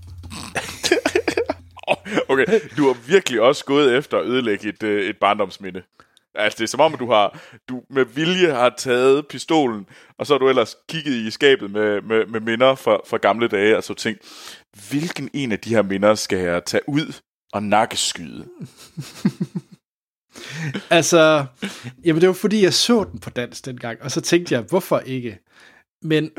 Okay, du har virkelig også gået efter at ødelægge et barndomsminde. Altså det er som om, at du med vilje har taget pistolen, og så har du ellers kigget i skabet med minder fra gamle dage, og så tænkt, hvilken en af de her minder skal jeg tage ud og nakkeskyde? Altså, jamen det var fordi, jeg så den på dansk dengang, og så tænkte jeg, hvorfor ikke? Men,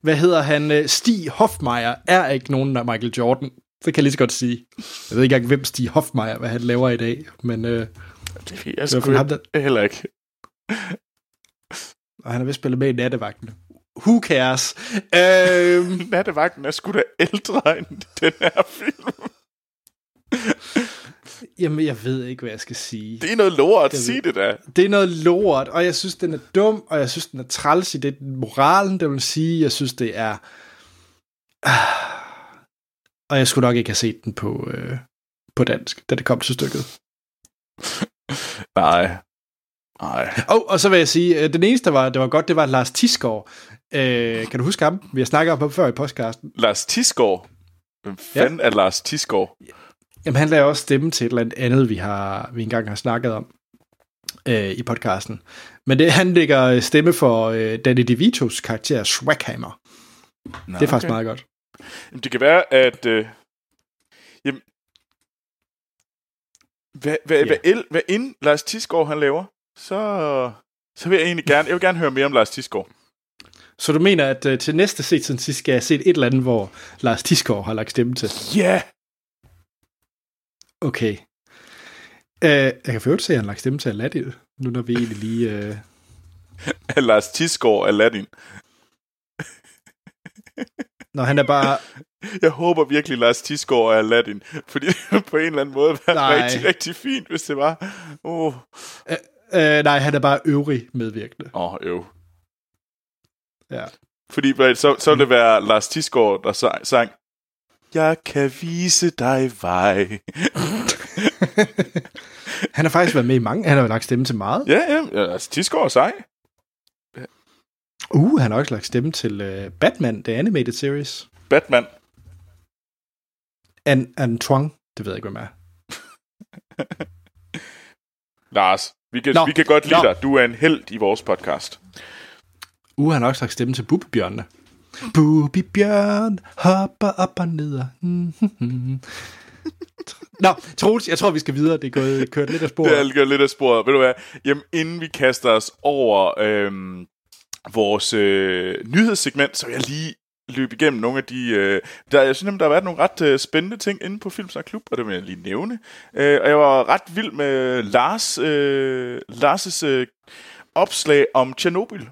hvad hedder han? Stig Hofmeier er ikke nogen af Michael Jordan. Det kan jeg lige så godt sige. Jeg ved ikke engang, hvem Stig Hofmeier, hvad han laver i dag, men... heller ikke. Og han har vist spillet med i Nattevagten. Who cares? Nattevagten er sgu da ældre end den her film. Jamen, jeg ved ikke, hvad jeg skal sige. Det er noget lort, sig det da. Det er noget lort, og jeg synes, den er dum, og jeg synes, den er træls i det. Moralen, det vil sige, jeg synes, det er... Og jeg skulle nok ikke have set den på dansk, da det kom til stykket. Nej. Og så vil jeg sige, at den eneste, der var godt, det var Lars Tisgaard. Kan du huske ham? Vi har snakket om ham før i podcasten. Lars Tisgaard? Hvem fanden er Lars Tisgaard? Jamen, han lader også stemme til et eller andet, vi engang har snakket om i podcasten. Men han lægger stemme for Danny DeVitos karakter Swaghammer. Det er faktisk meget godt. Jamen, det kan være, at... hvad end Lars Tisgaard han laver, så vil jeg egentlig gerne... Jeg vil gerne høre mere om Lars Tisgaard. Så du mener, at til næste set skal jeg se et eller andet, hvor Lars Tisgaard har lagt stemme til? Ja! Yeah! Okay. Jeg kan forhøjt se, at han har lagt stemme til Aladdin. Nu når vi egentlig lige... Lars Tisgaard Aladdin. Nå, han er bare... Jeg håber virkelig, Lars Tisgaard er Aladdin, fordi det på en eller anden måde var rigtig, rigtig fint, hvis det var. Nej, han er bare øvrig medvirkende. Ja. Fordi så ville det være Lars Tisgaard, der sang, jeg kan vise dig vej. Han har faktisk været med i mange. Han har jo lagt stemme til meget. Ja, Lars Tisgaard er sej. Han har også lagt stemme til Batman, The Animated Series. Batman? Antoine, det ved jeg ikke, hvem er. Lars, vi kan godt lide dig. Du er en helt i vores podcast. Han har også lagt stemme til Bubibjørnene. Bubibjørn hopper op og ned. Nå, Troels, jeg tror, vi skal videre. Det er kørt lidt af sporet. Det er kørt lidt af sporet. Ved du hvad? Jamen, inden vi kaster os over vores nyhedssegment, så vil jeg lige løbe igennem nogle af de... jeg synes, der har været nogle ret spændende ting inde på Filmsnak Klub, og det vil jeg lige nævne. Og jeg var ret vild med Lars' opslag om Tjernobyl.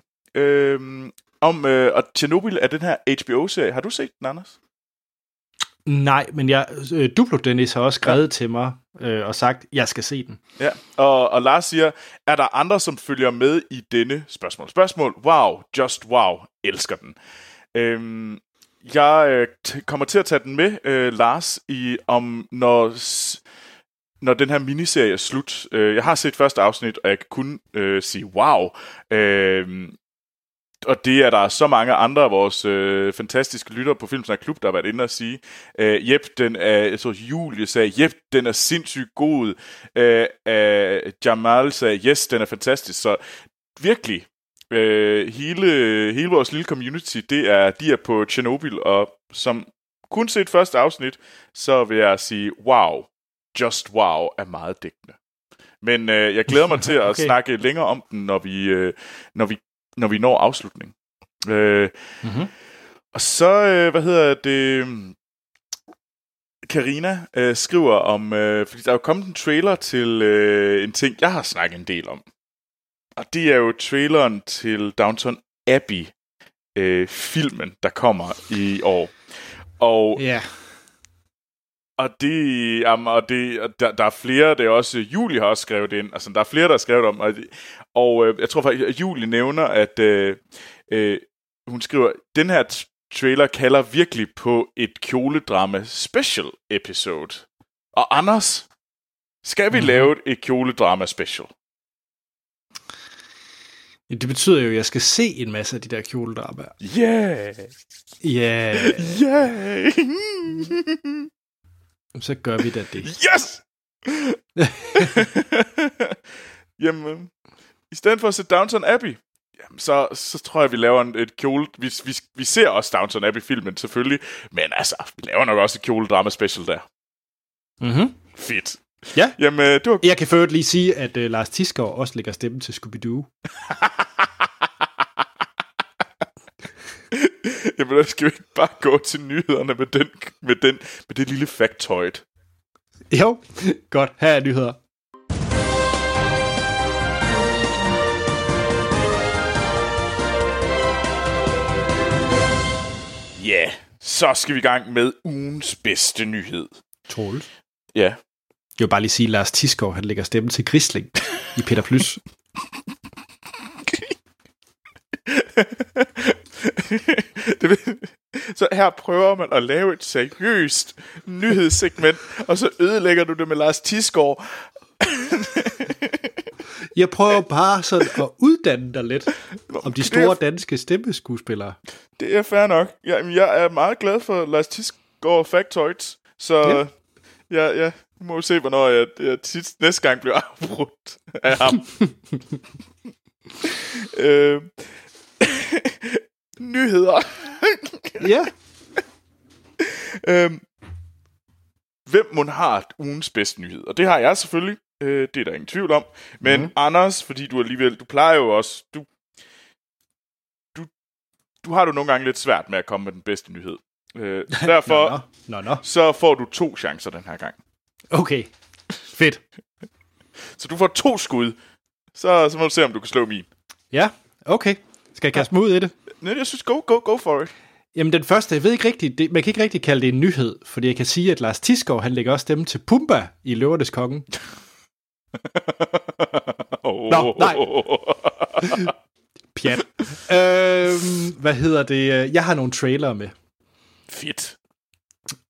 Og Tjernobyl er den her HBO-serie. Har du set den, Anders? Nej, men Duplo Dennis har også skrevet til mig og sagt, jeg skal se den. Ja, og Lars siger, er der andre, som følger med i denne spørgsmål? Wow, just wow, elsker den. Jeg kommer til at tage den med, Lars, når den her miniserie er slut. Jeg har set første afsnit, og jeg kan kun sige wow. Og det er der så mange andre af vores fantastiske lyttere på Filmsnak Klub, der har været inde og sige. Julie sagde, den er sindssygt god. Jamal sagde, yes, den er fantastisk. Så virkelig, hele vores lille community, de er på Tjernobyl. Og som kun set første afsnit, så vil jeg sige, wow, just wow, er meget dækkende. Men jeg glæder mig til at snakke længere om den, når vi når afslutningen. Og så, Karina skriver om, fordi der er jo kommet en trailer til en ting, jeg har snakket en del om. Og det er jo traileren til Downton Abbey, filmen, der kommer i år. Og... Yeah. Og der er flere, det er også, Julie har også skrevet ind, altså der er flere, der har skrevet om, og jeg tror faktisk, at Julie nævner, at hun skriver, den her trailer kalder virkelig på et kjoledrama special episode. Og Anders, skal vi lave et kjoledrama special? Det betyder jo, at jeg skal se en masse af de der kjoledramaer. Yeah! Yeah! Yeah! Så gør vi da det. Yes! Jamen, i stedet for at se Downton Abbey, jamen, så tror jeg, vi laver et kjole... Vi ser også Downton Abbey-filmen, selvfølgelig, men altså, vi laver nok også et kjoledrama-special der. Mhm. Fedt. Ja. Jamen, det var... Jeg kan først lige sige, at Lars Tisgaard også lægger stemme til Scooby-Doo. Jamen, der skal vi ikke bare gå til nyhederne med det lille factoid. Jo, godt. Her er nyheder. Ja, yeah. Så skal vi i gang med ugens bedste nyhed. Troels? Ja? Yeah. Jeg vil bare lige sige, at Lars Tisgaard, han lægger stemme til Grisling i Peter Plys. Så her prøver man at lave et seriøst nyhedssegment, og så ødelægger du det med Lars Tisgaard. Jeg prøver bare sådan at uddanne dig lidt om de store danske stemmeskuespillere. Det er fair nok. Jamen, jeg er meget glad for Lars Tisgaard Factoids, så jeg må se, hvornår jeg tit næste gang bliver afbrudt af ham. Nyheder. Ja. Hvem mon har ugens bedste nyhed? Og det har jeg selvfølgelig. Det er der ingen tvivl om. Men Anders, fordi du alligevel... Du plejer jo også... Du har du nogle gange lidt svært med at komme med den bedste nyhed. Derfor så får du 2 chancer den her gang. Okay. Fedt. Så du får 2 skud. Så må du se, om du kan slå min. Ja, okay. Skal jeg kaste mig ud i det? Nej, jeg synes, go for it. Jamen den første, jeg ved ikke rigtigt, man kan ikke rigtig kalde det en nyhed, fordi jeg kan sige, at Lars Tisgaard, han lægger også stemme til Pumba i Løvernes Konge. Nå, nej. Pjat. Jeg har nogle trailere med. Fedt.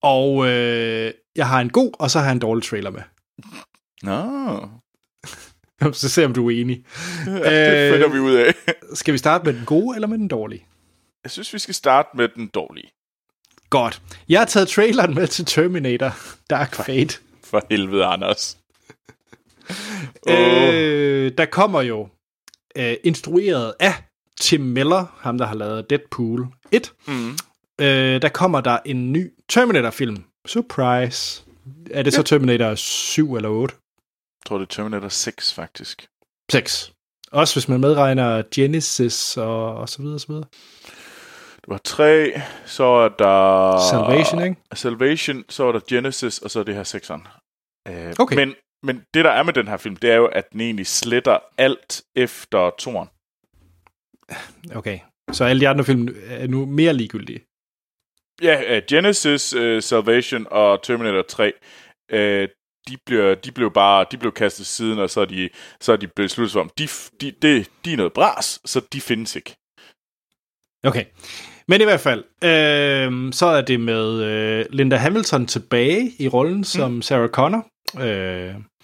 Og jeg har en god, og så har jeg en dårlig trailer med. Nå. Så se, om du er enig. Det finder vi ud af. Skal vi starte med den gode eller med den dårlige? Jeg synes, vi skal starte med den dårlige. Godt. Jeg har taget traileren med til Terminator Dark Fate. For helvede, Anders. Der kommer jo instrueret af Tim Miller, ham der har lavet Deadpool 1. Der kommer der en ny Terminator-film. Surprise. Er det så Terminator 7 eller 8? Jeg tror, det er Terminator 6, faktisk. 6. Også hvis man medregner Genesis og så videre, så videre. Det var 3, så er der... Salvation, ikke? Salvation, så er der Genesis, og så er det her 6'eren. Okay. Men det, der er med den her film, det er jo, at den egentlig sletter alt efter 2'eren. Okay. Så alle de andre film er nu mere ligegyldige? Ja, Genesis, Salvation og Terminator 3, de blev kastet siden, og så er de besluttet sig om, de er noget bras, så de findes ikke. Okay, men i hvert fald, så er det med Linda Hamilton tilbage i rollen som Sarah Connor.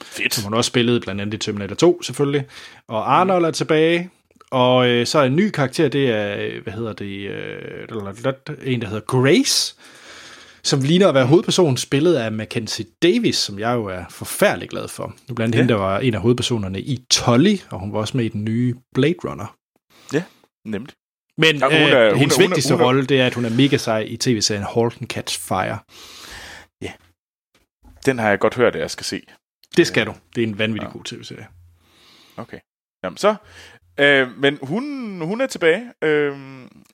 Fedt. Som hun også spillede blandt andet i Terminator 2, selvfølgelig. Og Arnold er tilbage. Og så er en ny karakter, det er, en, der hedder Grace, som ligner at være hovedpersonen, spillet af Mackenzie Davis, som jeg jo er forfærdelig glad for. Blandt andet hende, der var en af hovedpersonerne i Tully, og hun var også med i den nye Blade Runner. Ja, nemlig. Men hendes vigtigste rolle, det er, at hun er mega sej i tv-serien Halt and Catch Fire. Ja, den har jeg godt hørt, at jeg skal se. Det skal du. Det er en vanvittig god tv-serie. Okay. Jamen så... men hun er tilbage,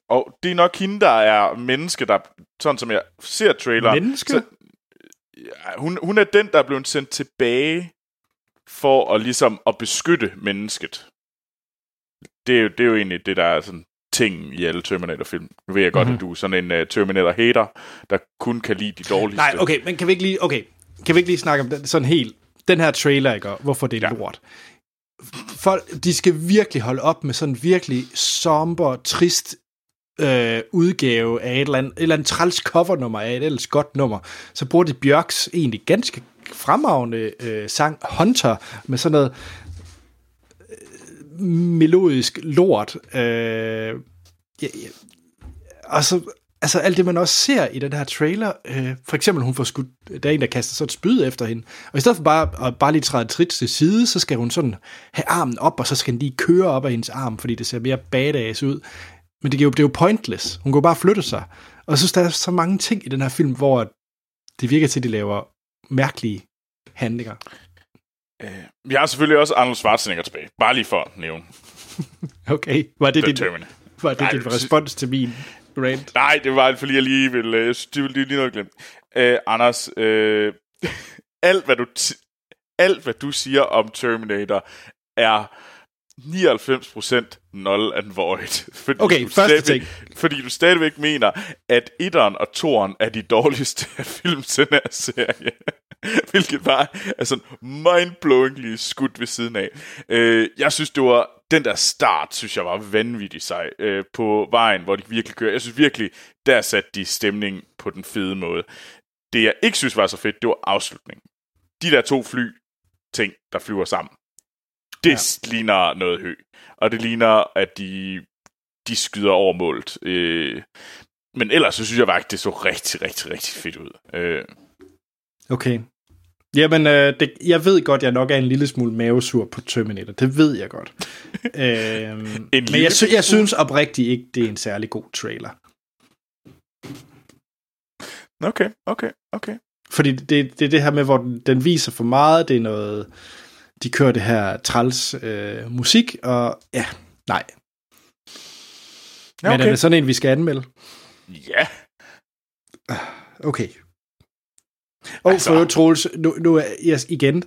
og det er nok hende, der er menneske, der, sådan som jeg ser traileren. Menneske? Så, ja, hun er den, der er blevet sendt tilbage for at, ligesom, at beskytte mennesket. Det er jo egentlig det, der er sådan ting i alle Terminator-film. Nu ved jeg godt, at du er sådan en Terminator-hater, der kun kan lide de dårligste. Nej, okay, men kan vi ikke lige snakke om den, sådan helt, den her trailer, ikke? Hvorfor det er lort? Folk, de skal virkelig holde op med sådan en virkelig somber, trist udgave af et eller andet træls covernummer af et ellers godt nummer. Så bruger de Bjørks egentlig ganske fremragende sang Hunter med sådan noget melodisk lort. Og så altså alt det, man også ser i den her trailer, for eksempel hun får skudt, der er en, der kaster sådan et spyd efter hende, og i stedet for bare lige træde trit til side, så skal hun sådan have armen op, og så skal den lige køre op af hendes arm, fordi det ser mere badass ud. Men det er jo pointless. Hun kan jo bare flytte sig. Og jeg synes, der er så mange ting i den her film, hvor det virker til, at de laver mærkelige handlinger. Vi har selvfølgelig også Arnold Schwarzenegger tilbage, bare lige for at nævne. Okay, var det din respons til min... Rant. Nej, det var fordi jeg lige ville... Det ville lige noget glemt. Anders, alt hvad du siger om Terminator er 99% null and void. Fordi du stadigvæk mener, at 1'eren og 2'eren er de dårligste af filmscenarie. Hvilket bare er sådan mindblowingly skudt ved siden af. Jeg synes, det var... Den der start, synes jeg, var vanvittig sej på vejen, hvor de virkelig kører. Jeg synes virkelig, der satte de stemningen på den fede måde. Det, jeg ikke synes var så fedt, det var afslutningen. De der 2 fly-ting, der flyver sammen. Det ligner noget højt. Og det ligner, at de skyder over målet. Men ellers, så synes jeg faktisk, det så rigtig, rigtig, rigtig fedt ud. Okay. Jamen, jeg ved godt, jeg nok er en lille smule mavesur på Terminator. Det ved jeg godt. Men jeg synes oprigtigt ikke, det er en særlig god trailer. Okay. Fordi det er det her med, hvor den viser for meget. Det er noget... De kører det her træls musik, og ja, nej. Men er det sådan en, vi skal anmelde? Ja. Okay. Og for Troels, nu er jeg igen,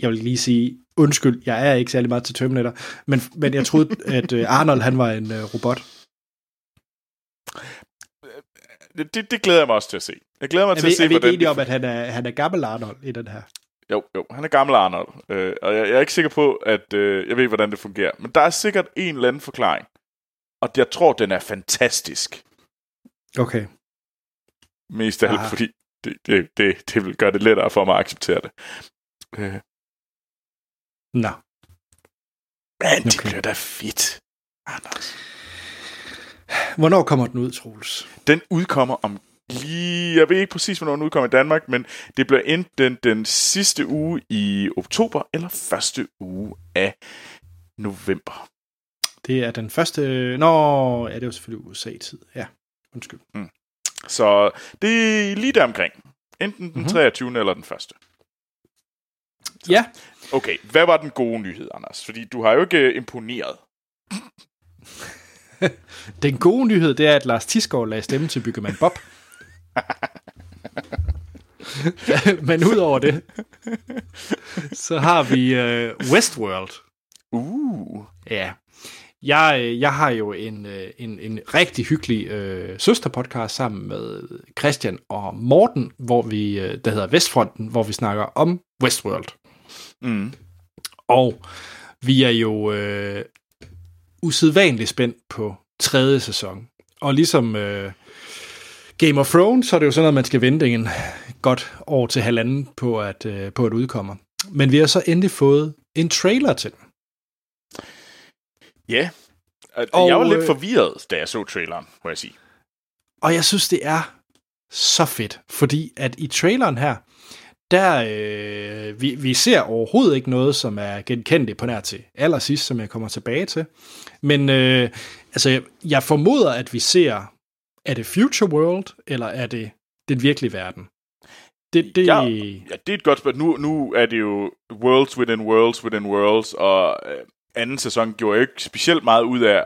jeg vil lige sige, undskyld, jeg er ikke særlig meget til Terminator, men jeg troede, at Arnold, han var en robot. Det glæder jeg mig også til at se. Jeg glæder mig til at se, hvordan... Er vi ikke enige om, at han er gammel Arnold i den her? Jo, han er gammel Arnold, og jeg er ikke sikker på, at jeg ved, hvordan det fungerer. Men der er sikkert en eller anden forklaring, og jeg tror, den er fantastisk. Okay. Mest af alt, fordi... Det vil gøre det lettere for mig at acceptere det. Nå. Men det bliver da fedt, Anders. Hvornår kommer den ud, Troels? Den udkommer om lige... Jeg ved ikke præcis, hvornår den udkommer i Danmark, men det bliver enten den sidste uge i oktober, eller første uge af november. Det er den første... Nå, ja, det er jo selvfølgelig USA-tid. Ja, undskyld. Så det er lige der omkring. Enten den 23. eller den første. Så. Ja. Okay, hvad var den gode nyhed, Anders? Fordi du har jo ikke imponeret. Den gode nyhed, det er, at Lars Tisgaard lagde stemme til Byggemand Bob. Men ud over det, så har vi Westworld. Ja. Jeg har jo en rigtig hyggelig søsterpodcast sammen med Christian og Morten, hvor vi, der hedder Vestfronten, hvor vi snakker om Westworld. Mm. Og vi er jo usædvanligt spændt på tredje sæson. Og ligesom Game of Thrones, så er det jo sådan noget, man skal vente en godt år til halvanden på at, på at udkomme. Men vi har så endelig fået en trailer til den. Ja, og jeg var lidt forvirret, da jeg så traileren, må jeg sige. Og jeg synes, det er så fedt, fordi at i traileren her, der vi ser overhovedet ikke noget, som er genkendeligt på nær til allersidst, som jeg kommer tilbage til. Men jeg formoder, at vi ser, er det Future World, eller er det den virkelige verden? Det... Ja, det er et godt spørgsmål. Nu er det jo worlds within worlds within worlds, og... anden sæson gjorde ikke specielt meget ud af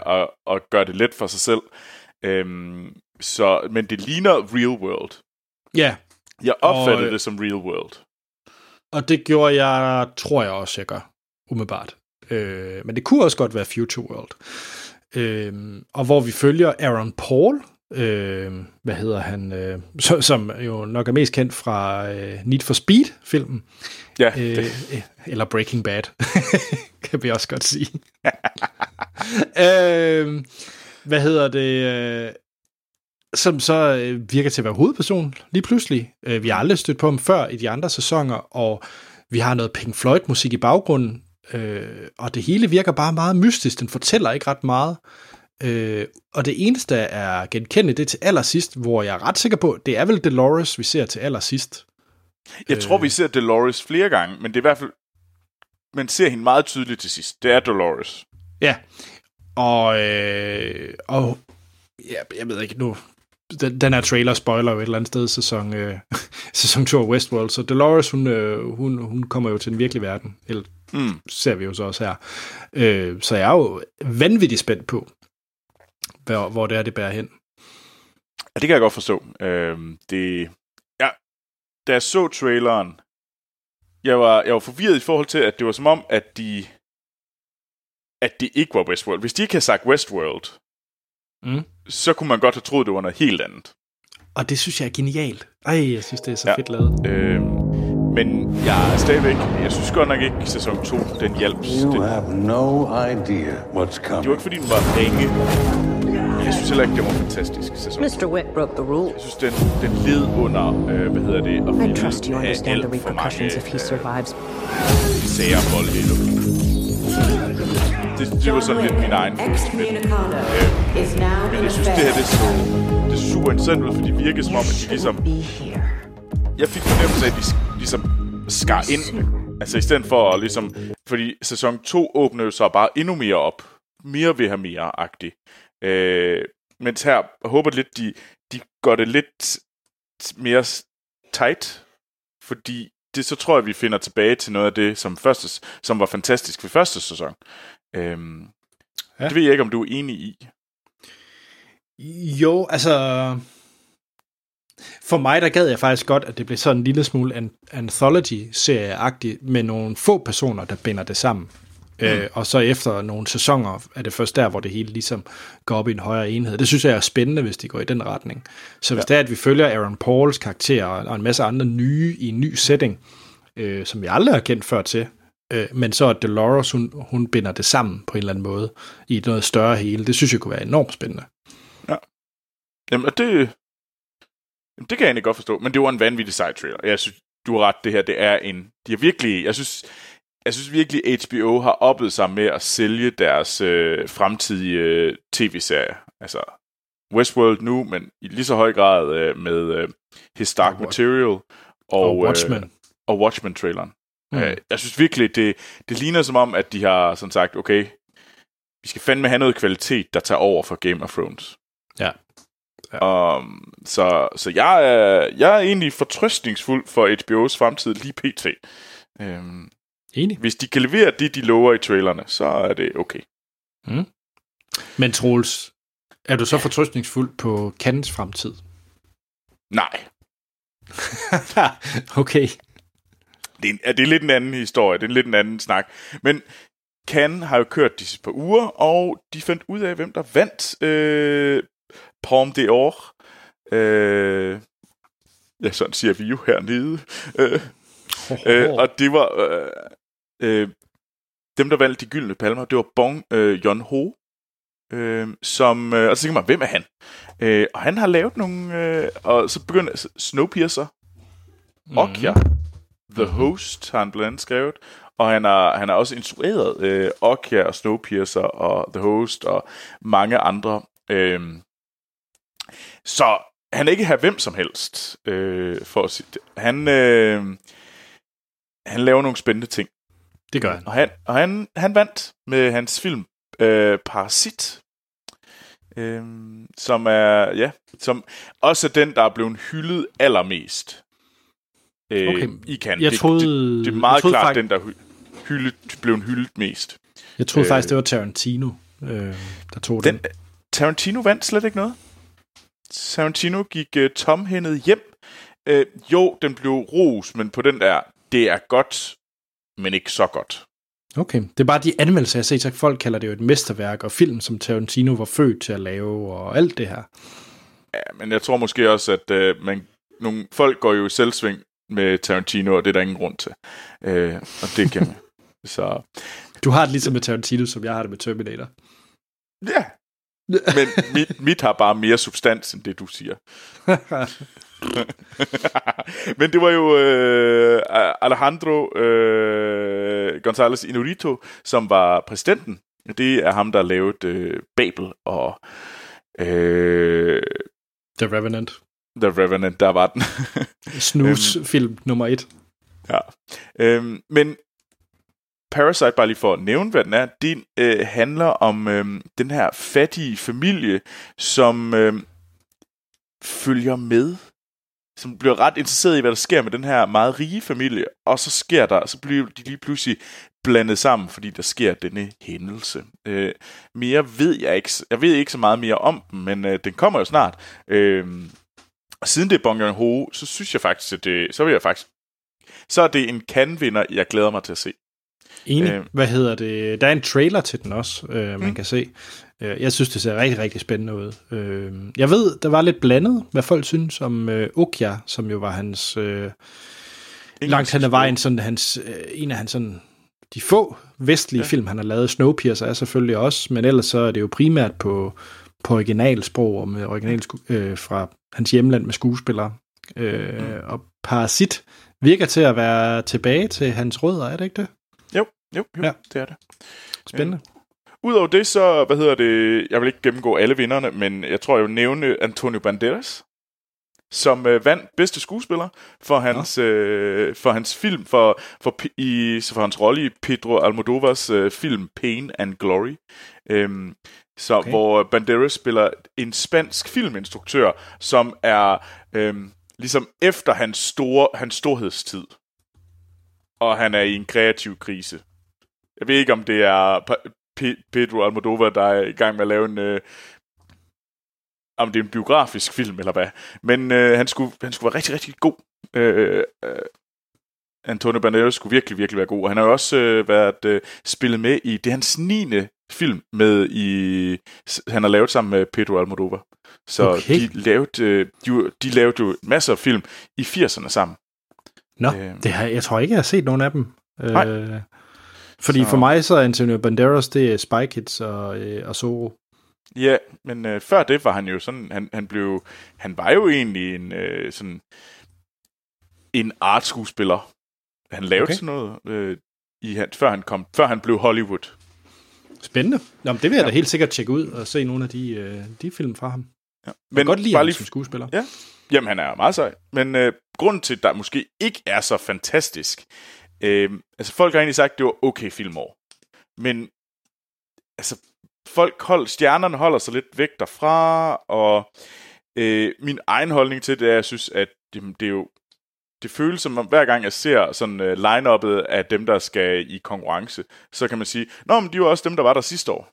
at gøre det let for sig selv. Men det ligner Real World. Ja. Jeg opfattede det som Real World. Og det gjorde jeg, tror jeg også, jeg gør. Umiddelbart. Men det kunne også godt være Future World. Og hvor vi følger Aaron Paul, hvad hedder han, som jo nok er mest kendt fra Need for Speed-filmen. Ja. Eller Breaking Bad. Kan vi også godt sige. Hvad hedder det? Som så virker til at være hovedperson lige pludselig. Vi har aldrig stødt på ham før i de andre sæsoner, og vi har noget Pink Floyd-musik i baggrunden, og det hele virker bare meget mystisk. Den fortæller ikke ret meget. Og det eneste, der er genkendeligt, det er til allersidst, hvor jeg er ret sikker på, det er vel Dolores, vi ser til allersidst. Jeg tror, vi ser Dolores flere gange, men det er i hvert fald, man ser hende meget tydeligt til sidst. Det er Dolores. Ja, og jeg ved ikke nu, den her trailer spoiler jo et eller andet sted, sæson 2 af Westworld, så Dolores, hun kommer jo til den virkelige verden, eller ser vi jo så også her. Så jeg er jo vanvittigt spændt på, hvor det er, det bærer hen. Ja, det kan jeg godt forstå. Da jeg så traileren, jeg var forvirret i forhold til, at det var som om, at det ikke var Westworld. Hvis de ikke havde sagt Westworld, så kunne man godt have troet, det var noget helt andet. Og det synes jeg er genialt. Ej, jeg synes, det er så fedt lavet. Men jeg er stadigvæk, jeg synes godt nok ikke, sæson 2, den hjalp. You have no idea what's coming. Det var ikke, fordi den var ringe. Jeg synes heller ikke, det var en fantastisk sæson. Mr. Witt broke the rule. Jeg synes, den led under, og I trust you understand the repercussions if he survives. Sager vold i det var sådan lidt min egen men jeg synes, det her det er super interessant ud, fordi det virker som om, at de ligesom... Jeg fik fornemmelse af, at de ligesom skar ind. Altså i stedet for at ligesom... Fordi sæson 2 åbnede så bare endnu mere op. Mere vil have mere-agtigt. Mens her håber lidt, de gør det lidt mere tight. Fordi det så tror jeg, vi finder tilbage til noget af det, som var fantastisk ved første sæson. Det ved jeg ikke, om du er enig i. Jo, altså... For mig, der gad jeg faktisk godt, at det blev sådan en lille smule anthology-serie-agtigt, med nogle få personer, der binder det sammen. Og så efter nogle sæsoner, er det først der, hvor det hele ligesom går op i en højere enhed. Det synes jeg er spændende, hvis de går i den retning. Så hvis det er, at vi følger Aaron Pauls karakter og en masse andre nye i en ny setting, som vi aldrig har kendt før til, men så at Dolores, hun binder det sammen på en eller anden måde, i noget større hele, det synes jeg kunne være enormt spændende. Ja. Jamen, det kan jeg egentlig godt forstå, men det var en vanvittig side trailer. Jeg synes, du har ret, det her, det er en... De er virkelig... Jeg synes virkelig, HBO har oppet sig med at sælge deres fremtidige tv-serier. Altså Westworld nu, men i lige så høj grad med His Dark Material og Watchmen. Og Watchmen-traileren. Jeg synes virkelig, det ligner som om, at de har sådan sagt, okay, vi skal fandme have noget kvalitet, der tager over for Game of Thrones. Ja. Ja. Så jeg er egentlig fortrøstningsfuld for HBO's fremtid lige pt. Enig. Hvis de kan levere det, de lover i trailerne, så er det okay. Mm. Men Troels, er du så fortrøstningsfuld på Cannes fremtid? Nej. Okay. Det er lidt en anden historie, det er lidt en anden snak. Men Cannes har jo kørt disse par uger, og de fandt ud af, hvem der vandt Palme d'Or. Ja, sådan siger vi jo hernede. Og det var dem, der valgte de gyldne palmer. Det var Bong Joon-ho, og så tænker man, hvem er han? Og han har lavet nogle... og så begynder Snowpiercer. Okja. The Host har han blandt andet skrevet. Og han har også instrueret Okja og Snowpiercer og The Host og mange andre. Så han er ikke her hvem som helst. For at sige det. Han laver nogle spændende ting. Det gør han. Og han vandt med hans film Parasit, som er som også den, der er blevet hyldet allermest. Okay. I kan. Det er meget klart faktisk, den, der blev hyldet mest. Jeg troede faktisk, det var Tarantino, der tog den. Tarantino vandt slet ikke noget. Tarantino gik tomhændet hjem. Jo, den blev ros, men på den der, det er godt, men ikke så godt. Okay, det er bare de anmeldelser, jeg ser, at folk kalder det jo et mesterværk, og film, som Tarantino var født til at lave, og alt det her. Ja, men jeg tror måske også, at nogle folk går jo i selvsving med Tarantino, og det er der ingen grund til. Og det kan man. Så. Du har det ligesom med Tarantino, som jeg har det med Terminator. Ja, men mit har bare mere substans, end det du siger. Men det var jo Alejandro González Inarritu, som var præsidenten. Det er ham, der lavede Babel og The Revenant. The Revenant, der var den. Snooze-film nummer 1. Ja. Men Parasite, bare lige for at nævne, hvad den er, det handler om den her fattige familie, som følger med, som bliver ret interesseret i, hvad der sker med den her meget rige familie, og så bliver de lige pludselig blandet sammen, fordi der sker denne hændelse. Mere ved jeg ikke. Jeg ved ikke så meget mere om den, men den kommer jo snart. Og siden det er Bong Joon-ho, så synes jeg faktisk, at så er det en Cannes-vinder, jeg glæder mig til at se. Enig. Hvad hedder det? Der er en trailer til den også, man kan se. Jeg synes, det ser rigtig, rigtig spændende ud. Jeg ved, der var lidt blandet, hvad folk synes om Okja, som jo var hans... langt hen ad vejen, sådan hans, en af hans sådan... De få vestlige film, han har lavet. Snowpiercer er selvfølgelig også, men ellers så er det jo primært på originalsprog og med fra hans hjemland med skuespillere. Og Parasit virker til at være tilbage til hans rødder, er det ikke det? Jo, det er det. Spændende. Udover det, så, jeg vil ikke gennemgå alle vinderne, men jeg tror, jeg vil nævne Antonio Banderas, som vandt bedste skuespiller for hans film, for hans rolle i Pedro Almodovars film Pain and Glory. Hvor Banderas spiller en spansk filminstruktør, som er ligesom efter hans storhedstid. Og han er i en kreativ krise. Jeg ved ikke, om det er Pedro Almodovar, der er i gang med at lave en... om det er en biografisk film, eller hvad. Men han skulle være rigtig, rigtig god. Antonio Banderas skulle virkelig, virkelig være god. Han har jo også været spillet med i... Det er hans 9. film, han har lavet sammen med Pedro Almodovar. Så okay. de lavede jo masser af film i 80'erne sammen. Nå, jeg tror ikke, jeg har set nogen af dem. Fordi for mig så er Antonio Banderas, det er Spy Kids og Zorro. Ja, men før det var han jo sådan, han var jo egentlig en artskuespiller. Han lavede sådan noget, før han blev Hollywood. Spændende. Nå, men det vil jeg da helt sikkert tjekke ud og se nogle af de film fra ham. Ja. Men jeg kan godt lide ham som skuespiller. Ja. Jamen, han er meget sej. Men grunden til, at der måske ikke er så fantastisk... folk har egentlig sagt, at det var okay filmår. Men altså, stjernerne holder sig lidt væk derfra, og Min egen holdning til det er, jeg synes, at det er jo, det føles som om, hver gang jeg ser sådan line-uppet af dem, der skal i konkurrence, så kan man sige, nå, men de var også dem, der var der sidste år.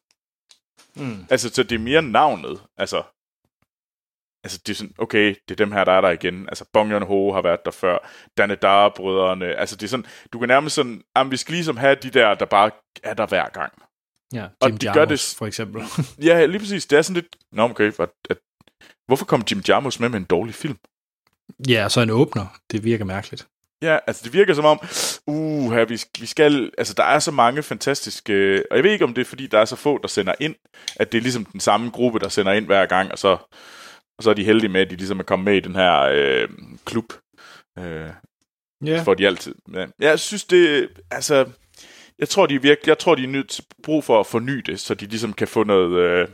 Mm. Altså, så det er mere navnet. Altså, det er sådan, okay, det er dem her, der er der igen. Altså, Bong Joon-ho har været der før. Danne Dara-brødrene. Altså, det er sådan, du kan nærmest sådan, jamen, vi skal ligesom have de der, der bare er der hver gang. Ja, Jim Jarmusch, for eksempel. Ja, lige præcis. Det er sådan lidt, nå, okay, hvorfor kom Jim Jarmusch med en dårlig film? Ja, så en åbner. Det virker mærkeligt. Ja, altså det virker som om, vi skal, altså der er så mange fantastiske, og jeg ved ikke om det er fordi, der er så få, der sender ind, at det er ligesom den samme gruppe, der sender ind hver gang, og så er de heldige med, at de ligesom er kommet med i den her klub. Yeah. For de altid. Ja, jeg synes det, altså, jeg tror de er nødt til brug for at forny det, så de ligesom kan få noget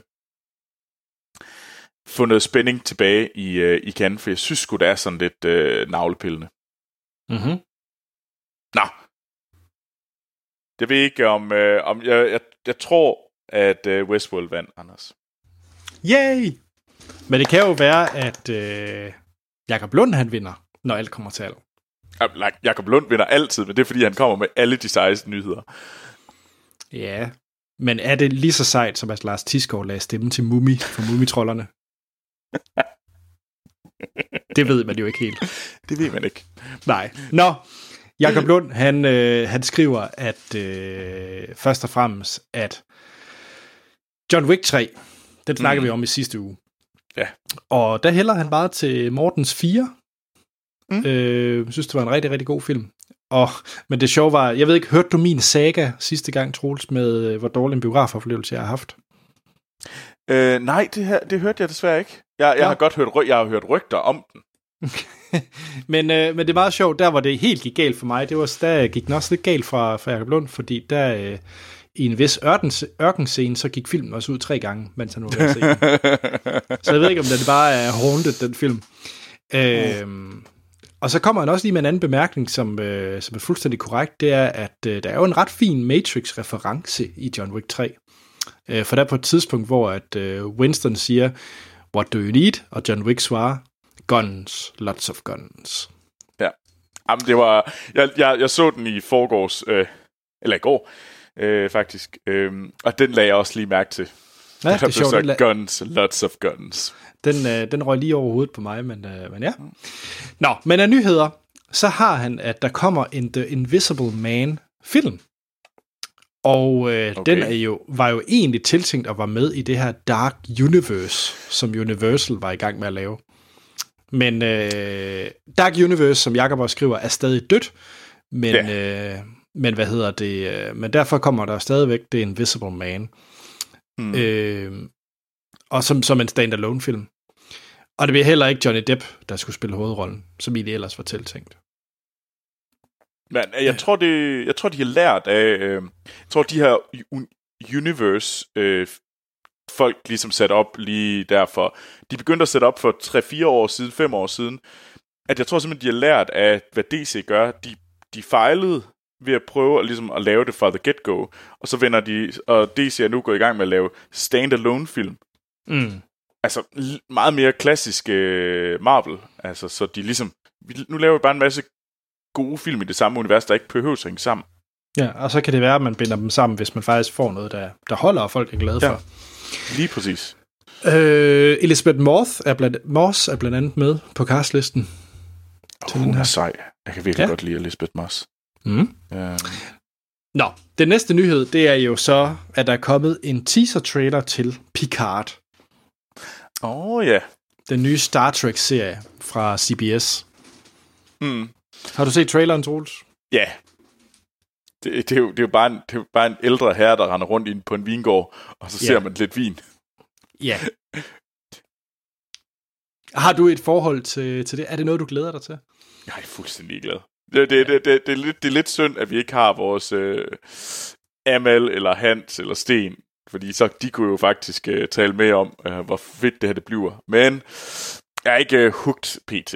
spænding tilbage i Cannes, for jeg synes sgu, det er sådan lidt navlepillende. Mhm. Nå. Jeg ved ikke om jeg tror, at Westworld vandt, Anders. Yay! Men det kan jo være, at Jakob Lund, han vinder, når alt kommer til alt. Jakob Lund vinder altid, men det er, fordi han kommer med alle de sejeste nyheder. Ja. Men er det lige så sejt, som at Lars Tisgaard lagde stemme til Mumi for Mumitrollerne? Det ved man jo ikke helt. Det ved man ikke. Nej. Nå, Jakob Lund, han skriver, at først og fremmest, at John Wick 3, den snakker vi om i sidste uge. Ja. Og der hælder han bare til Mortens 4. Synes, det var en rigtig, rigtig god film. Men det sjove var, jeg ved ikke, hørte du min saga sidste gang, Troels, med hvor dårlig en biografoplevelse jeg har haft? Nej, det hørte jeg desværre ikke. Jeg har godt hørt, jeg har hørt rygter om den. men det er meget sjovt, der hvor det helt gik galt for mig, det var, der gik den også lidt galt fra Jakob Lund, fordi der i en vis ørkenscene, så gik filmen også ud 3 gange, mens han var ved at se den. Så jeg ved ikke, om den bare er haunted, den film. Og så kommer han også lige med en anden bemærkning, som er fuldstændig korrekt, det er, at der er jo en ret fin Matrix-reference i John Wick 3. For der er på et tidspunkt, hvor at Winston siger, what do you need? Og John Wick svarer, guns, lots of guns. Ja, jamen, det var, jeg så den i forgårs, eller i går, faktisk, og den lagde jeg også lige mærke til. Ja, det er sjovt. Så guns, lots of guns. Den røg lige over hovedet på mig, men ja. Nå, men af nyheder, så har han, at der kommer en The Invisible Man-film. Og okay. Den var jo egentlig tiltænkt at være med i det her Dark Universe, som Universal var i gang med at lave. Men Dark Universe, som Jakob også skriver, er stadig dødt. Men, yeah. Men hvad hedder det? Men derfor kommer der stadigvæk The Invisible Man. Mm. Og som en stand-alone-film. Og det bliver heller ikke Johnny Depp, der skulle spille hovedrollen, som I ellers var tiltænkt. Men jeg tror, de har lært af... jeg tror, de her Universe-folk ligesom sat op lige derfor. De begyndte at sætte op for 3-4 år siden, 5 år siden. At jeg tror simpelthen, de har lært af, hvad DC gør. De fejlede ved at prøve ligesom at lave det fra the get-go. Og så vender de... Og DC er nu gået i gang med at lave stand-alone-film. Mm. Altså meget mere klassiske Marvel. Altså, så de ligesom... Nu laver vi bare en masse gode film i det samme univers, der ikke behøver sig sammen. Ja, og så kan det være, at man binder dem sammen, hvis man faktisk får noget, der holder, og folk er glade for. Lige præcis. Elizabeth Moss er blandt andet med på castlisten. Hun er sej. Jeg kan virkelig godt lide Elizabeth Moss. Mm. Ja. Nå, den næste nyhed, det er jo så, at der er kommet en teaser-trailer til Picard. Den nye Star Trek-serie fra CBS. Mm. Har du set traileren, Troels? Ja. Det er jo bare en ældre herre, der render rundt på en vingård, og så ser man lidt vin. Ja. Har du et forhold til det? Er det noget, du glæder dig til? Jeg er fuldstændig glad. Det er lidt synd, at vi ikke har vores Amal, eller Hans, eller Sten, fordi så de kunne jo faktisk tale med om, hvor fedt det her det bliver. Men jeg er ikke hooked pt.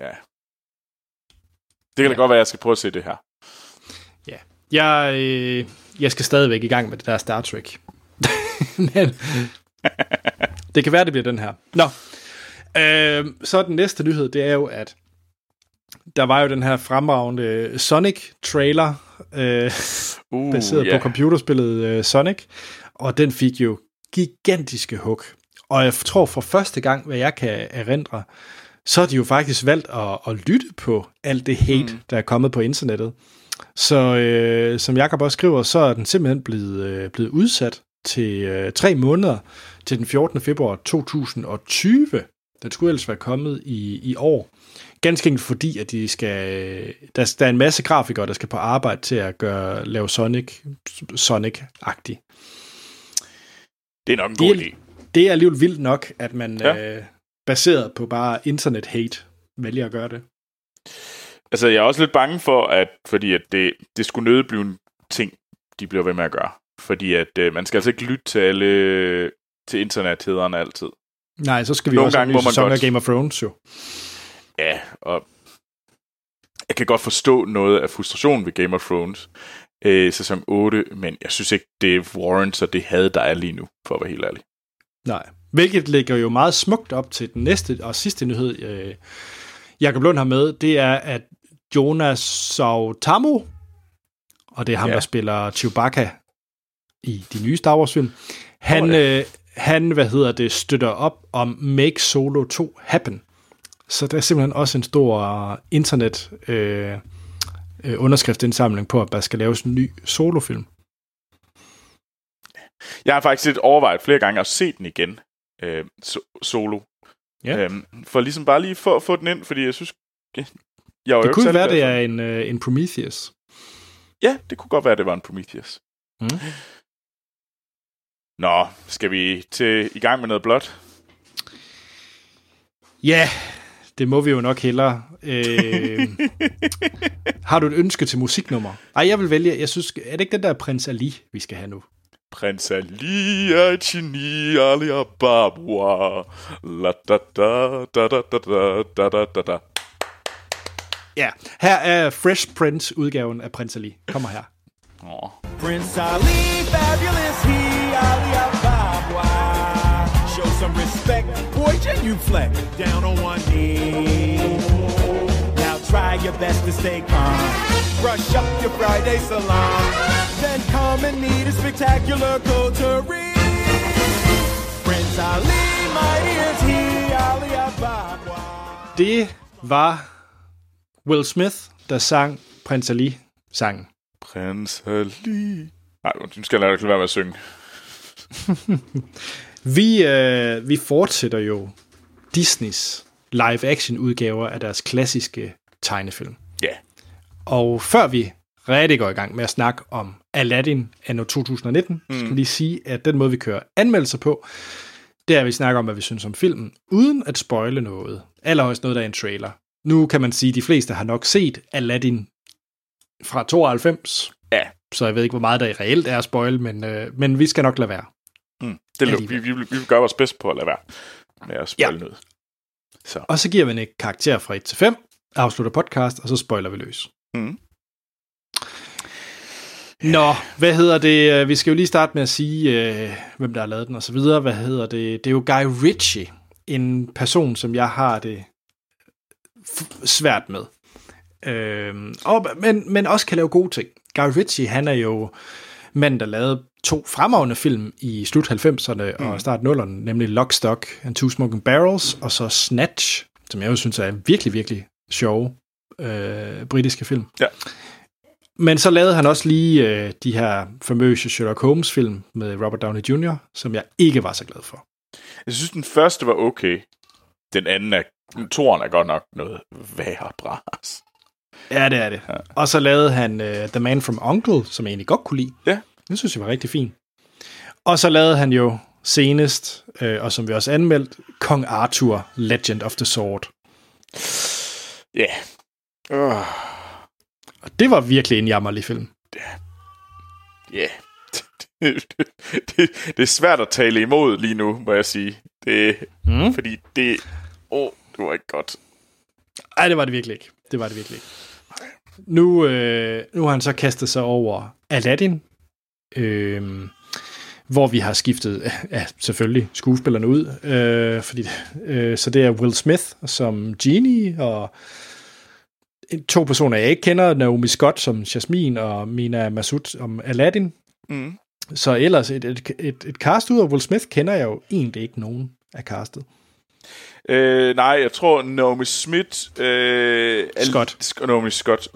Ja. Det kan da godt være, at jeg skal prøve at se det her. Ja. Jeg skal stadigvæk i gang med det der Star Trek. Men Det kan være, det bliver den her. Nå. Så den næste nyhed, det er jo, at der var jo den her fremragende Sonic-trailer, baseret på computerspillet Sonic, og den fik jo gigantiske hug. Og jeg tror for første gang, hvad jeg kan erindre, så har de jo faktisk valgt at lytte på alt det hate, der er kommet på internettet. Så som Jakob også skriver, så er den simpelthen blevet udsat til 3 måneder til den 14. februar 2020. Den skulle ellers være kommet i år. Ganske enkelt fordi, at de skal, der er en masse grafikere, der skal på arbejde til at lave Sonic-agtig. Det er nok en god idé. Det er alligevel vildt nok, at man baseret på bare internet-hate vælger at gøre det. Altså, jeg er også lidt bange for, fordi at det skulle nødt blive en ting, de bliver ved med at gøre. Fordi at man skal altså ikke lytte til alle til internethederne altid. Nej, så skal vi også have en sæson af Game of Thrones, jo. Ja, og jeg kan godt forstå noget af frustrationen ved Game of Thrones, sæson 8, men jeg synes ikke, det warrants og det had, der er lige nu, for at være helt ærlig. Nej, hvilket ligger jo meget smukt op til den næste og sidste nyhed, Jakob Lund har med, det er, at Jonas Sautamo, og det er ham, der spiller Chewbacca i de nye Star Wars-film, han støtter op om Make Solo 2 Happen. Så der er simpelthen også en stor internet underskriftsindsamling på, at der skal laves en ny solofilm. Jeg har faktisk lidt overvejet flere gange at se den igen, solo. Ja. For ligesom bare lige for at få den ind, fordi jeg synes... Det kunne være, det er en Prometheus. Ja, det kunne godt være, det var en Prometheus. Mm. Nå, skal vi i gang med noget blot? Ja, det må vi jo nok hellere. Har du et ønske til musiknummer? Ej, jeg vil vælge, jeg synes, er det ikke den der Prins Ali, vi skal have nu? Prins Ali er et geni, Ali Ababa. La da da da da da da da da da. Ja, her er Fresh Prince-udgaven af Prins Ali. Kommer her. Oh. Prince Ali, fabulous he, Ali Ababa. Show some respect, boy, genuflect, down on one knee. Now try your best to stay calm. Brush up your Friday salon. Then come and need a spectacular coterie. Prince Ali, mighty is he, Ali Ababa. Det var Will Smith, der sang Prins Ali-sangen. Prins Ali... Nej, nu skal jeg lade være med at synge. Vi fortsætter jo Disneys live-action-udgaver af deres klassiske tegnefilm. Ja. Yeah. Og før vi rigtig går i gang med at snakke om Aladdin anno 2019, skal vi lige sige, at den måde, vi kører anmeldelser på, det er, at vi snakker om, hvad vi synes om filmen, uden at spoile noget. Allerhøjst noget, der er en trailer. Nu kan man sige, at de fleste har nok set Aladdin fra 92. Ja. Så jeg ved ikke, hvor meget der reelt er at spoil, men vi skal nok lade være. Mm. Det er vi gør vores bedst på at lade være med at spoile noget. Så. Og så giver man et karakter fra 1 til 5, afslutter podcast, og så spoiler vi løs. Mm. Nå, hvad hedder det? Vi skal jo lige starte med at sige, hvem der har lavet den og så videre. Hvad hedder det? Det er jo Guy Ritchie, en person, som jeg har det svært med. Men også kan lave gode ting. Guy Ritchie, han er jo mand, der lavede 2 fremragende film i slut 90'erne og start 0'erne, nemlig Lock, Stock and Two Smoking Barrels, og så Snatch, som jeg jo synes er virkelig, virkelig sjove britiske film. Ja. Men så lavede han også lige de her famøse Sherlock Holmes-film med Robert Downey Jr., som jeg ikke var så glad for. Jeg synes, den første var okay. Den anden toren er godt nok noget værre bras. Ja, det er det. Ja. Og så lavede han The Man from Uncle, som jeg egentlig godt kunne lide. Ja. Den synes jeg var rigtig fin. Og så lavede han jo senest, og som vi også anmeldte, Kong Arthur, Legend of the Sword. Ja. Yeah. Og det var virkelig en jammerlig film. Ja. Yeah. Det er svært at tale imod lige nu, må jeg sige. Fordi det... det var ikke godt. Nej, det var det virkelig ikke. Nu har han så kastet sig over Aladdin. hvor vi har skiftet, ja, selvfølgelig skuespillerne ud, så det er Will Smith som Genie, og to personer, jeg ikke kender, Naomi Scott som Jasmine, og Mina Massoud som Aladdin. Mm. Så ellers et cast ud af Will Smith kender jeg jo egentlig ikke nogen af castet. Nej, jeg tror Naomi Smith Naomi Scott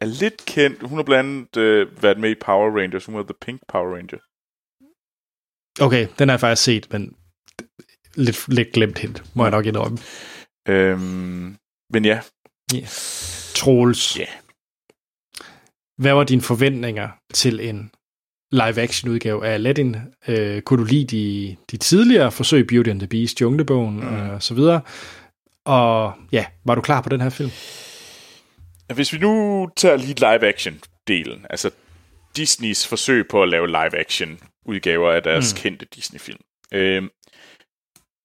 er lidt kendt. Hun har blandt været med i Power Rangers. Hun var The Pink Power Ranger. Okay, den har jeg faktisk set, men lidt glemt hende, må jeg nok indrømme. Men ja. Yeah. Troels. Yeah. Hvad var dine forventninger til en live-action-udgave af Aladdin? Kunne du lide de tidligere forsøg, Beauty and the Beast, Junglebogen og så videre? Og ja, var du klar på den her film? Hvis vi nu tager lige live-action-delen, altså Disneys forsøg på at lave live-action-udgaver af deres kendte Disney-film.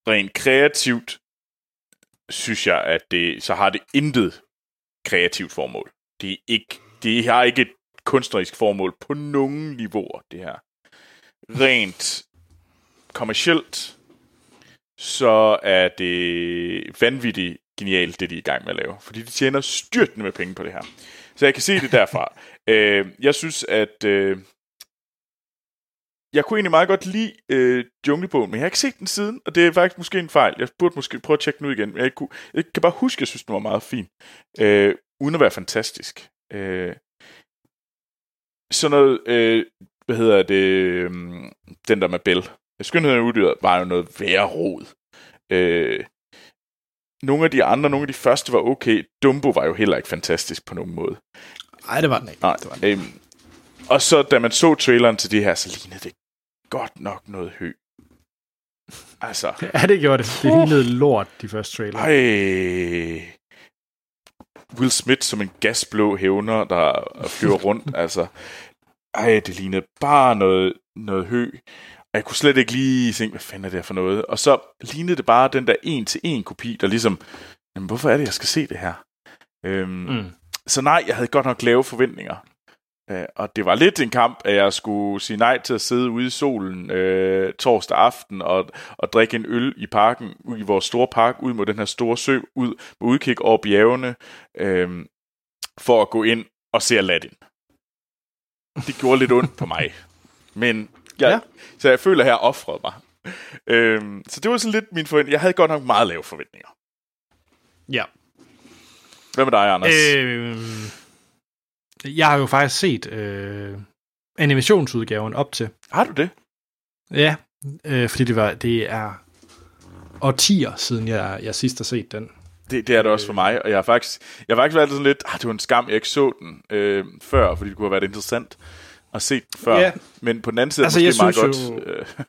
Rent kreativt synes jeg, at det, så har det intet kreativt formål. Det har ikke et kunstnerisk formål på nogen niveauer, det her. Rent kommercielt, så er det vanvittigt genialt, det de er i gang med at lave. Fordi de tjener styrtende med penge på det her. Så jeg kan se det derfra. Jeg synes, at... jeg kunne egentlig meget godt lide Junglebogen, men jeg har ikke set den siden, og det er faktisk måske en fejl. Jeg burde måske prøve at tjekke den ud igen, men jeg kan bare huske, at jeg synes, den var meget fin. Uden at være fantastisk. Sådan noget, hvad hedder det, den der med Bell. Skønheden af uddyret var jo noget værre rod. Nogle af de første var okay. Dumbo var jo heller ikke fantastisk på nogen måde. Nej, det var den ikke. Nej, det var den ikke. Og så, da man så traileren til det her, så lignede det godt nok noget hø. Altså. Ja, det gjorde det. Det lignede lort, de første trailer. Ej. Will Smith som en gasblå hævner, der flyver rundt. Altså. Ej, det lignede bare noget hø. Og jeg kunne slet ikke lige tænke, hvad fanden er det for noget? Og så lignede det bare den der 1-1 kopi, der ligesom, jamen, hvorfor er det, jeg skal se det her? Så nej, jeg havde godt nok lave forventninger. Og det var lidt en kamp, at jeg skulle sige nej til at sidde ude i solen torsdag aften og drikke en øl i parken, i vores store park, ud mod den her store sø, ud med udkig over bjergene, for at gå ind og se Aladdin. Det gjorde lidt ondt på mig. Men så jeg føler, at jeg offrede mig. Så det var sådan lidt min forventning. Jeg havde godt nok meget lave forventninger. Ja. Hvad med dig, Anders? Jeg har jo faktisk set animationsudgaven op til. Har du det? Ja, fordi det er årtier siden, jeg sidst har set den. Det er det også for mig, og jeg har faktisk været sådan lidt, det var en skam, jeg ikke så den før, fordi det kunne have været interessant at se den før. Ja. Men på den anden side er det meget godt.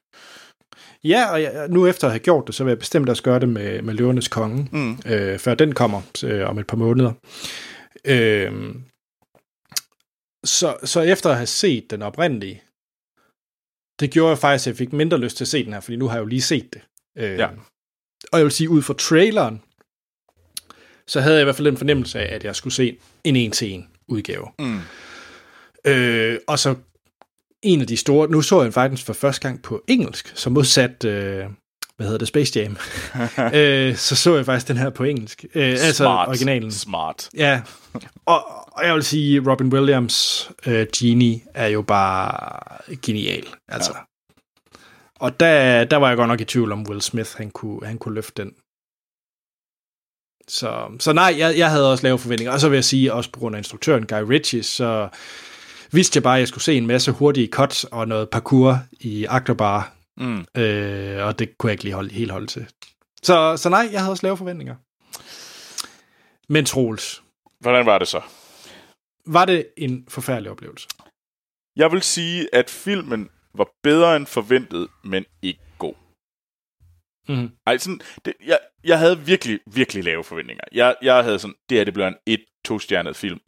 Jo, ja, og nu efter at have gjort det, så vil jeg bestemt også gøre det med Løvernes Konge, før den kommer om et par måneder. Så efter at have set den oprindelige, det gjorde jeg faktisk, at jeg fik mindre lyst til at se den her, fordi nu har jeg jo lige set det. Og jeg vil sige, ud fra traileren, så havde jeg i hvert fald den fornemmelse af, at jeg skulle se en 1-1 udgave. Og så en af de store, nu så jeg den faktisk for første gang på engelsk, så modsat, Space Jam, så så jeg faktisk den her på engelsk. Altså originalen. Smart. Ja, og jeg vil sige, Robin Williams Genie er jo bare genial, altså. Ja. Og der var jeg godt nok i tvivl om Will Smith, han kunne løfte den. Så nej, jeg havde også lave forventninger. Og så vil jeg sige, også på grund af instruktøren Guy Ritchie, så vidste jeg bare, at jeg skulle se en masse hurtige cuts og noget parkour i Akterbar. Og det kunne jeg ikke lige holde til. Så nej, jeg havde også lave forventninger. Men Troels, hvordan var det så? Var det en forfærdelig oplevelse? Jeg vil sige, at filmen var bedre end forventet, men ikke god. Jeg havde virkelig, virkelig lave forventninger. Jeg havde sådan, det blev en 1-2-stjernet film.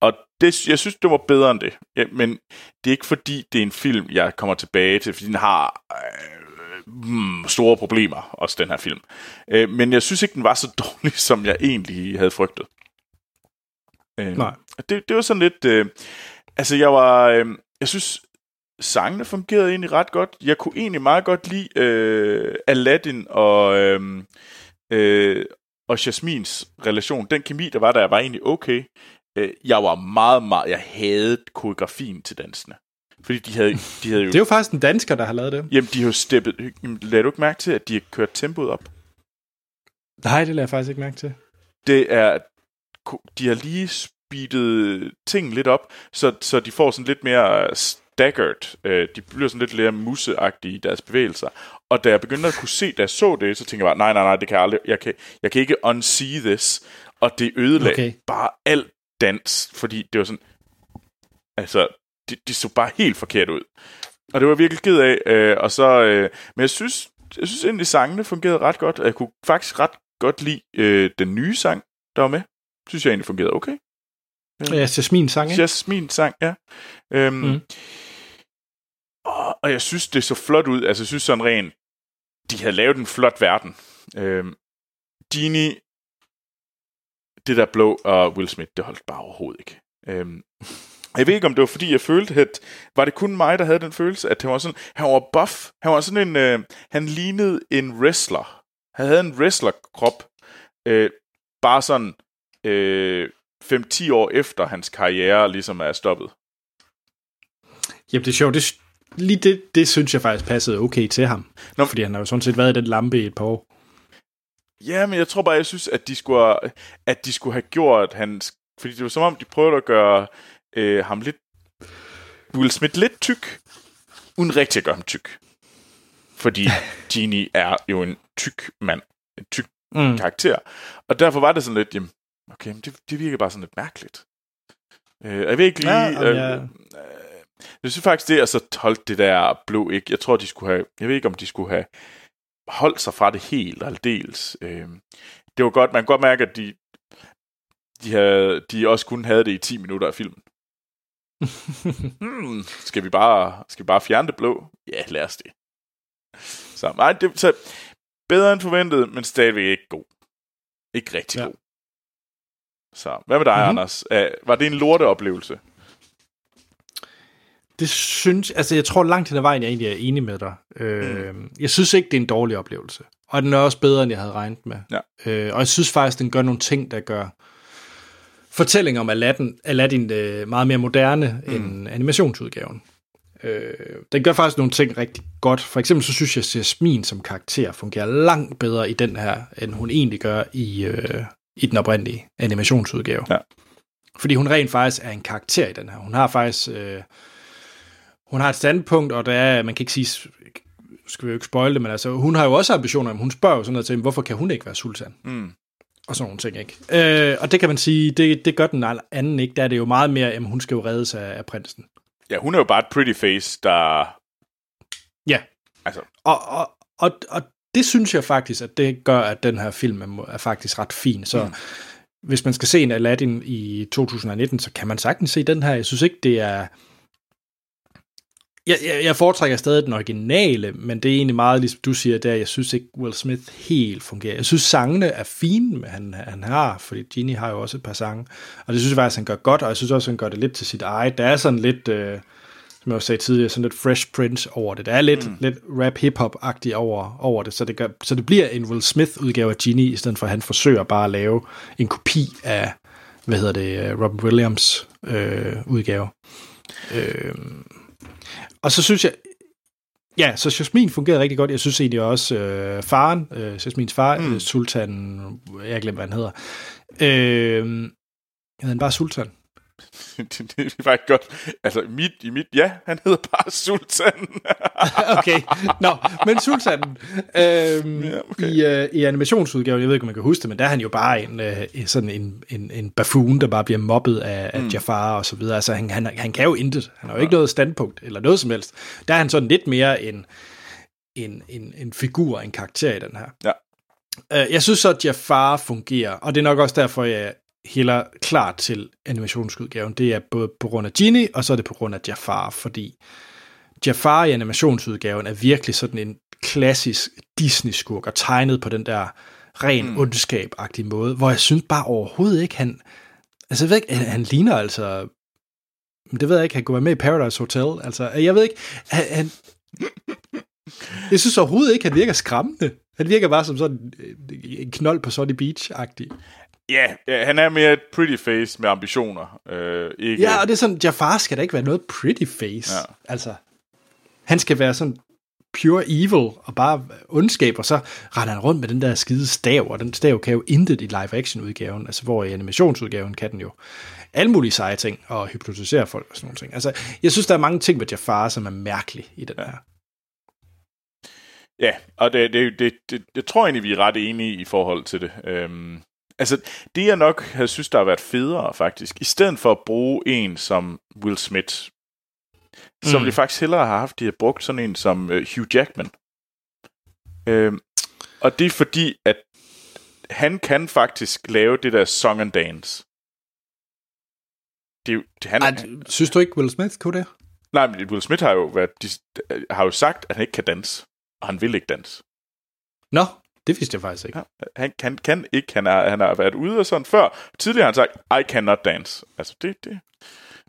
Og det, jeg synes, det var bedre end det. Ja, men det er ikke fordi, det er en film, jeg kommer tilbage til, fordi den har store problemer, også den her film. Men jeg synes ikke, den var så dårlig, som jeg egentlig havde frygtet. Nej. Det var sådan lidt... jeg synes, Sangene fungerede egentlig ret godt. Jeg kunne egentlig meget godt lide Aladdin og og Jasmins relation. Den kemi, der var der, var egentlig okay. Jeg var meget... Jeg havde koreografien til dansene. Fordi de havde jo... Det er jo faktisk en dansker, der har lavet det. Jamen, de har jo steppet... Lad du ikke mærke til, at de har kørt tempoet op? Nej, det lader jeg faktisk ikke mærke til. Det er... De har lige speedet ting lidt op, så de får sådan lidt mere... Daggered. De bliver sådan lidt mere museagtige i deres bevægelser. Og da jeg begyndte at kunne se, da jeg så det, så tænkte jeg bare, nej, det kan jeg aldrig. Jeg kan ikke unsee this. Og det ødelagde bare alt dans, fordi det var sådan, altså, det så bare helt forkert ud. Og det var virkelig ked af. Men jeg synes egentlig, sangene fungerede ret godt. Jeg kunne faktisk ret godt lide den nye sang, der var med. Synes jeg egentlig fungerede okay. Ja, Jasmin sang, ja. Og jeg synes, det så flot ud. Altså, jeg synes sådan rent, de havde lavet en flot verden. Genie, det der blå, og Will Smith, det holdt bare overhovedet ikke. Jeg ved ikke, om det var, fordi jeg følte, at var det kun mig, der havde den følelse, at han var buff. Han var sådan en, han lignede en wrestler. Han havde en wrestlerkrop. Bare sådan... 5-10 år efter hans karriere ligesom er stoppet. Jamen, det er sjovt. Det synes jeg faktisk passede okay til ham. Nå, fordi han har jo sådan set været i den lampe i et par år. Ja, men jeg tror bare, jeg synes, at de skulle have gjort hans... Fordi det var som om, de prøvede at gøre ham lidt... Will Smith lidt tyk, uden rigtig at gøre ham tyk. Fordi Genie er jo en tyk mand. En tyk karakter. Og derfor var det sådan lidt... Jamen, okay, men det virker bare sådan lidt mærkeligt. Jeg ved ikke lige... Jeg synes faktisk, det er så holdt det der blå ikke. Jeg tror, de skulle have... Jeg ved ikke, om de skulle have holdt sig fra det helt og aldeles. Det var godt. Man kan godt mærke, at de også kun havde det i 10 minutter af filmen. Skal vi bare fjerne det blå? Ja, lad os det. Så, nej, så bedre end forventet, men stadigvæk ikke god. Ikke rigtig god. Så, hvad med dig, Anders? Var det en lorteoplevelse? Det synes... Altså, jeg tror langt hen ad vejen, jeg egentlig er enig med dig. Jeg synes ikke, det er en dårlig oplevelse. Og den er også bedre, end jeg havde regnet med. Ja. Og jeg synes faktisk, den gør nogle ting, der gør fortællinger om Aladdin meget mere moderne end animationsudgaven. Den gør faktisk nogle ting rigtig godt. For eksempel så synes jeg, at Jasmine som karakter fungerer langt bedre i den her, end hun egentlig gør i den oprindelige animationsudgave. Ja. Fordi hun rent faktisk er en karakter i den her. Hun har faktisk hun har et standpunkt, og der er, man kan ikke sige, skal vi jo ikke spoile det, men altså, hun har jo også ambitioner, men hun spørger jo sådan noget til, hvorfor kan hun ikke være sultan? Og sådan nogle ting, ikke? Og det kan man sige, det gør den anden ikke, der er det jo meget mere, at hun skal jo reddes af prinsen. Ja, hun er jo bare et pretty face, der... Ja. Altså. Og det synes jeg faktisk, at det gør, at den her film er faktisk ret fin. Så hvis man skal se en Aladdin i 2019, så kan man sagtens se den her. Jeg synes ikke, det er... Jeg foretrækker stadig den originale, men det er egentlig meget, ligesom du siger der, jeg synes ikke, Will Smith helt fungerer. Jeg synes, sangene er fine, men han har, fordi Genie har jo også et par sange. Og det synes jeg faktisk, han gør godt, og jeg synes også, han gør det lidt til sit eget. Der er sådan lidt... som jeg også sagde tidligere, sådan lidt Fresh Prince over det. Der er lidt rap-hip-hop-agtigt over det, så det bliver en Will Smith-udgave af Genie, i stedet for at han forsøger bare at lave en kopi af, Robin Williams udgave. Og så synes jeg, ja, så Jasmine fungerede rigtig godt. Jeg synes egentlig også, faren, Jasmines far, Sultan, jeg glemmer, hvad han hedder. Hedder han bare Sultan? Det er faktisk godt. Altså, ja, han hedder bare Sultan. Okay, men Sultan i animationsudgaven, jeg ved ikke, om man kan huske det, men der er han jo bare en buffoon, der bare bliver mobbet af Jafar og så videre. Altså, han kan jo intet. Han har jo ikke noget standpunkt eller noget som helst. Der er han sådan lidt mere en figur, en karakter i den her. Ja. Jeg synes så, at Jafar fungerer, og det er nok også derfor, jeg heller klar til animationsudgaven. Det er både på grund af Genie, og så er det på grund af Jafar, fordi Jafar i animationsudgaven er virkelig sådan en klassisk Disney-skurk, og tegnet på den der ren ondskab-agtige måde, hvor jeg synes bare overhovedet ikke, han ligner altså det ved jeg ikke, han kunne være med i Paradise Hotel. Altså, jeg ved ikke, han... Jeg synes overhovedet ikke, han virker skræmmende. Han virker bare som sådan en knold på Sunny Beach-agtig. Ja, yeah, han er mere et pretty face med ambitioner. Ikke... Ja, og det er sådan, Jafar skal da ikke være noget pretty face. Ja. Altså, han skal være sådan pure evil og bare ondskab, og så render han rundt med den der skide stav, og den stav kan jo intet i live-action-udgaven, altså hvor i animationsudgaven kan den jo alle mulige seje ting, og hypnotisere folk og sådan nogle ting. Altså, jeg synes, der er mange ting med Jafar, som er mærkelige i den her. Ja, og det jeg tror egentlig, vi er ret enige i forhold til det. Altså, det jeg nok havde synes, der har været federe faktisk, i stedet for at bruge en som Will Smith, som de faktisk hellere har haft, de har brugt sådan en som Hugh Jackman. Og det er fordi, at han kan faktisk lave det der song and dance. Synes du ikke, Will Smith kunne det? Nej, men Will Smith har jo sagt, at han ikke kan danse. Og han vil ikke danse. Nå, det vidste jeg faktisk ikke. Ja, han kan ikke. Han har været ude og sådan før. Tidligere har han sagt, I cannot dance. Altså det.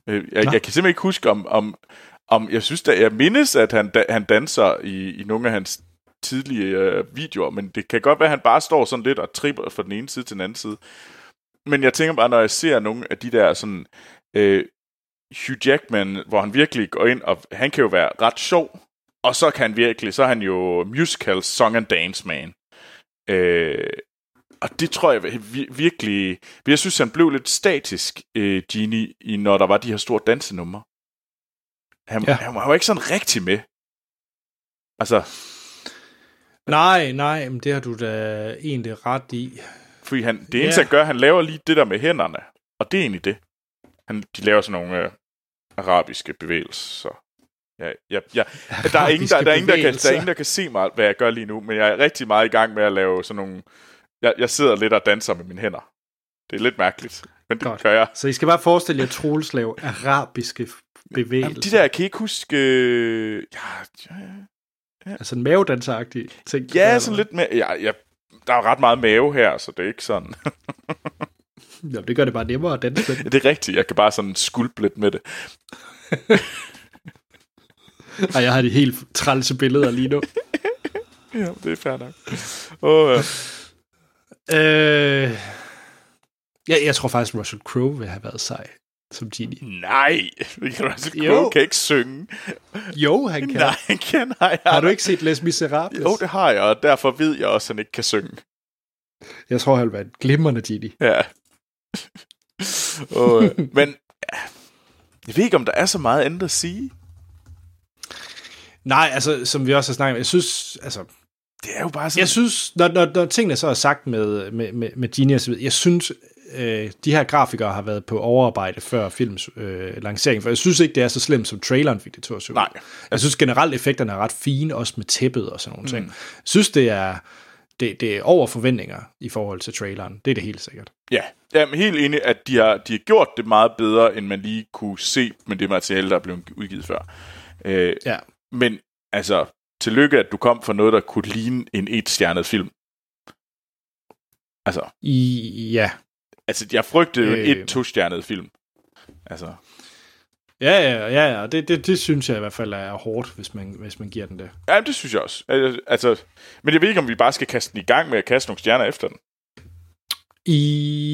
Jeg kan simpelthen ikke huske, om jeg synes, at jeg mindes, at han danser i nogle af hans tidlige videoer, men det kan godt være, at han bare står sådan lidt og tripper fra den ene side til den anden side. Men jeg tænker bare, når jeg ser nogle af de der sådan Hugh Jackman, hvor han virkelig går ind, og han kan jo være ret sjov, og så kan han virkelig, så er han jo musical song and dance man. Og det tror jeg virkelig... Jeg synes, han blev lidt statisk, Genie, når der var de her store dansenumre. Han var jo ikke sådan rigtig med. Altså... Nej, men det har du da egentlig ret i. Fordi det eneste, han gør, han laver lige det der med hænderne. Og det er egentlig det. De laver sådan nogle arabiske bevægelser. Ja. Der er ingen, der kan se mig, hvad jeg gør lige nu, men jeg er rigtig meget i gang med at lave sådan nogle... Jeg sidder lidt og danser med mine hænder. Det er lidt mærkeligt, men det gør jeg. Så I skal bare forestille jer Troels lave arabiske bevægelser. Jamen, de der, jeg kan ikke huske... Ja. Altså en mavedanseragtig ting. Ja, sådan lidt mere... Ja, der er ret meget mave her, så det er ikke sådan... Jamen, det gør det bare nemmere at danse lidt. Ja, det er rigtigt, jeg kan bare sådan skulpe lidt med det. Ej, jeg har de helt trælse billeder lige nu. Ja, det er fair nok. Jeg tror faktisk, Russell Crowe vil have været sej som Genie. Nej, Russell Crowe kan ikke synge. Jo, han kan. Nej, han kan. Nej, har du ikke set Les Miserables? Jo, det har jeg, og derfor ved jeg også, at han ikke kan synge. Jeg tror, han vil være en glimrende Genie. Ja. Men jeg ved ikke, om der er så meget andet at sige. Nej, altså, som vi også har snakket om, jeg synes, altså... Det er jo bare sådan... Jeg synes, når tingene så er sagt med Genie og så videre, jeg synes, de her grafikere har været på overarbejde før films lancering, for jeg synes ikke, det er så slemt, som traileren fik det til at se ud. Nej. Jeg synes generelt, effekterne er ret fine, også med tæppet og sådan nogle ting. Jeg synes, det er over forventninger i forhold til traileren. Det er det helt sikkert. Ja, jeg er helt enig, at de har gjort det meget bedre, end man lige kunne se med det materiale, der er blevet udgivet før. Ja. Men altså, tillykke, at du kom fra noget, der kunne ligne en etstjernet film. Altså. Ja. Altså, jeg frygtede jo et tostjernet film. Altså. Ja. Det synes jeg i hvert fald er hårdt, hvis man giver den det. Ja, det synes jeg også. Altså, men jeg ved ikke, om vi bare skal kaste den i gang med at kaste nogle stjerner efter den.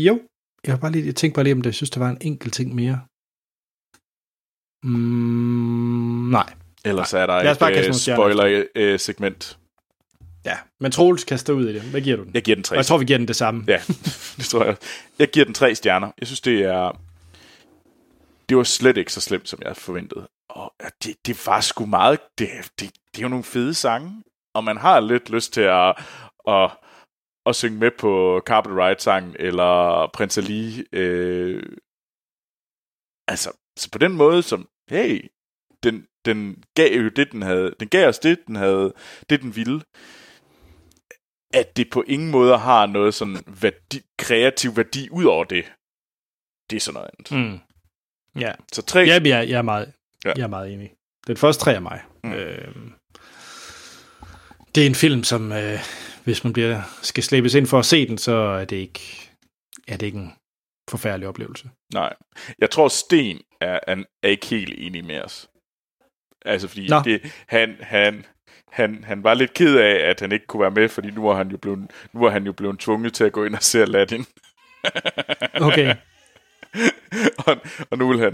Jo. Jeg tænkte bare lige, om det. Jeg synes, der var en enkelt ting mere. Nej. Ellers er der et spoiler-segment. Ja, men Troels kaster ud i det. Hvad giver du den? Jeg giver den 3. Og jeg tror, vi giver den det samme. Ja, det tror jeg. Jeg giver den 3 stjerner. Jeg synes, det var slet ikke så slemt, som jeg forventede. Og det var sgu meget... Det er jo nogle fede sange, og man har lidt lyst til at synge med på Carpet Ride-sangen, eller Prince Ali. Altså, så på den måde som... Hey, den gav jo det, den havde. Den gav os det, den havde. Det, den ville. At det på ingen måde har noget sådan kreativ værdi ud over det. Det er sådan noget andet. Mm. Ja. Så 3... Jeg er meget enig. Den første 3 er mig. Mm. Det er en film, som hvis man skal slæbes ind for at se den, så er det ikke en forfærdelig oplevelse. Nej. Jeg tror, Sten er ikke helt enig med os. Altså, fordi han var lidt ked af, at han ikke kunne være med, fordi nu er han jo blevet tvunget til at gå ind og se Aladdin. Okay. og nu har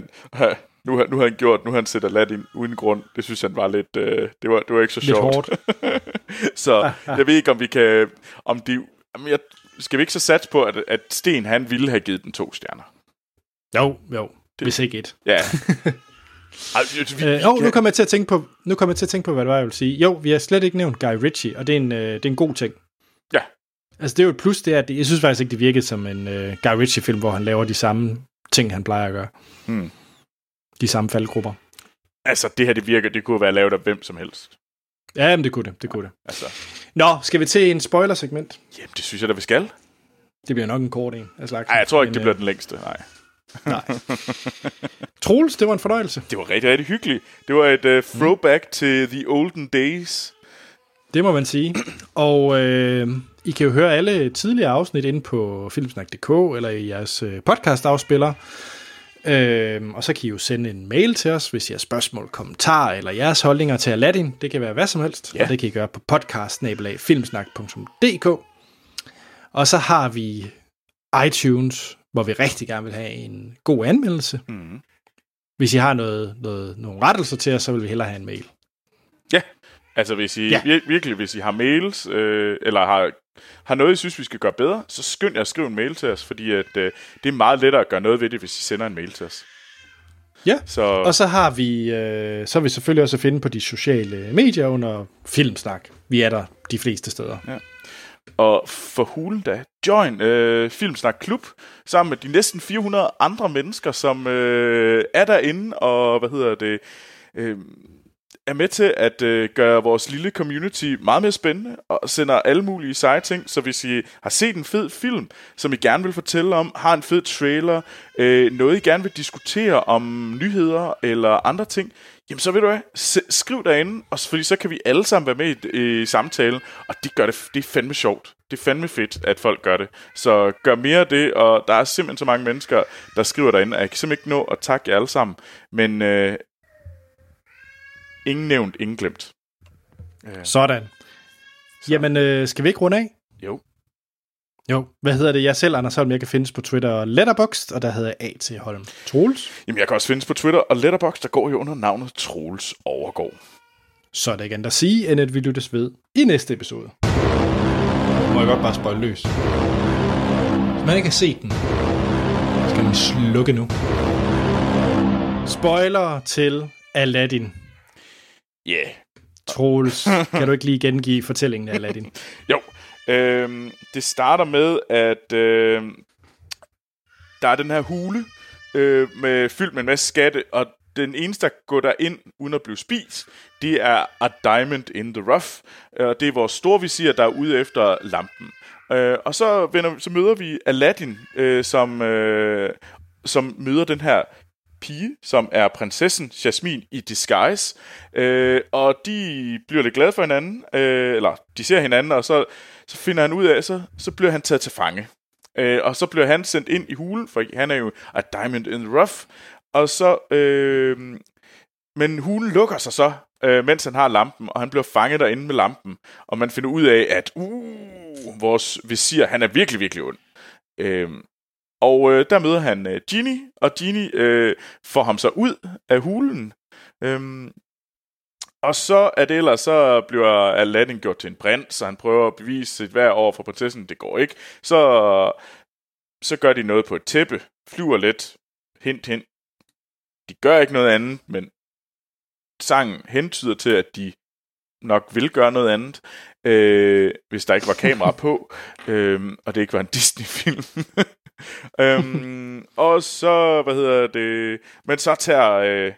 han set Aladdin uden grund. Det synes han var lidt det var ikke så sjovt. Så jeg ved ikke, skal vi ikke så satse på, at Sten han ville have givet den 2 stjerner. Jo, det, hvis ikke et. Ja. Nu kommer jeg til at tænke på, hvad det var, jeg ville sige. Jo, vi har slet ikke nævnt Guy Ritchie, og det er en god ting. Ja. Altså, det er jo et plus, det er, at jeg synes faktisk ikke, det virkede som en Guy Ritchie-film, hvor han laver de samme ting, han plejer at gøre. Hmm. De samme faldgrupper. Altså, det her, det virker, det kunne være lavet af hvem som helst. Ja, men det kunne det. Altså. Nå, skal vi til en spoiler-segment? Jamen, det synes jeg da, vi skal. Det bliver nok en kort en af slagsen. Nej, jeg tror ikke, det bliver den længste, nej. Nej. Troels, det var en fornøjelse. Det var rigtig, rigtig hyggeligt. Det var et throwback til the olden days. Det må man sige. Og I kan jo høre alle tidligere afsnit inde på filmsnak.dk eller i jeres podcast-afspiller. Og så kan I jo sende en mail til os, hvis I har spørgsmål, kommentarer eller jeres holdninger til Aladdin. Det kan være hvad som helst, og det kan I gøre på podcast@filmsnak.dk. Og så har vi iTunes, hvor vi rigtig gerne vil have en god anmeldelse. Mm. Hvis I har nogle rettelser til os, så vil vi hellere have en mail. Ja, altså hvis I virkelig, hvis I har mails, eller har noget, I synes, vi skal gøre bedre, så skynd jer at skrive en mail til os, fordi at, det er meget lettere at gøre noget ved det, hvis I sender en mail til os. Ja, og så har vi, så vi selvfølgelig også at finde på de sociale medier under Filmsnak. Vi er der de fleste steder. Ja. Og for hulen da, join Filmsnak Klub sammen med de næsten 400 andre mennesker, som er derinde og er med til at gøre vores lille community meget mere spændende og sender alle mulige seje ting. Så hvis I har set en fed film, som I gerne vil fortælle om, har en fed trailer, noget I gerne vil diskutere om nyheder eller andre ting, jamen så ved du hvad, skriv derinde, og fordi så kan vi alle sammen være med i samtalen, og det er fandme sjovt. Det er fandme fedt, at folk gør det. Så gør mere af det, og der er simpelthen så mange mennesker, der skriver derinde, og jeg kan simpelthen ikke nå at takke jer alle sammen, men ingen nævnt, ingen glemt. Sådan. Så. Jamen, skal vi ikke runde af? Jo, hvad hedder det? Jeg selv, Anders Holm, jeg kan findes på Twitter og Letterboxd, og der hedder jeg A.T. Holm. Troels? Jamen, jeg kan også findes på Twitter og Letterboxd, der går jo under navnet Troels Overgaard. Så er der ikke andet at sige, end at vi lyttes ved i næste episode. Må jeg godt bare spoil løs. Hvis man ikke har set den, skal man slukke nu. Spoiler til Aladdin. Ja. Yeah. Troels, kan du ikke lige gengive fortællingen af Aladdin? Jo. Det starter med, at der er den her hule fyldt med en masse skatte, og den eneste, der går derind uden at blive spist, det er A Diamond in the Rough. Det er vores storvisir, der er ude efter lampen. Og så møder vi Aladdin, som møder den her pige, som er prinsessen Jasmine i disguise. Og de bliver lidt glade for hinanden, eller de ser hinanden, og så finder han ud af, så bliver han taget til fange. Og så bliver han sendt ind i hulen, for han er jo A Diamond in the Rough. Og så, men hulen lukker sig så, mens han har lampen, og han bliver fanget derinde med lampen. Og man finder ud af, at vores visir, han er virkelig, virkelig ond. Og der møder han Genie, og Genie får ham så ud af hulen. Og så er det ellers, så bliver Aladdin gjort til en prins, så han prøver at bevise sit værd over for prinsessen. Det går ikke. Så gør de noget på et tæppe, flyver lidt, hint, hint. De gør ikke noget andet, men sangen hentyder til, at de nok vil gøre noget andet, hvis der ikke var kamera på, og det ikke var en Disney-film. Og så, men så tager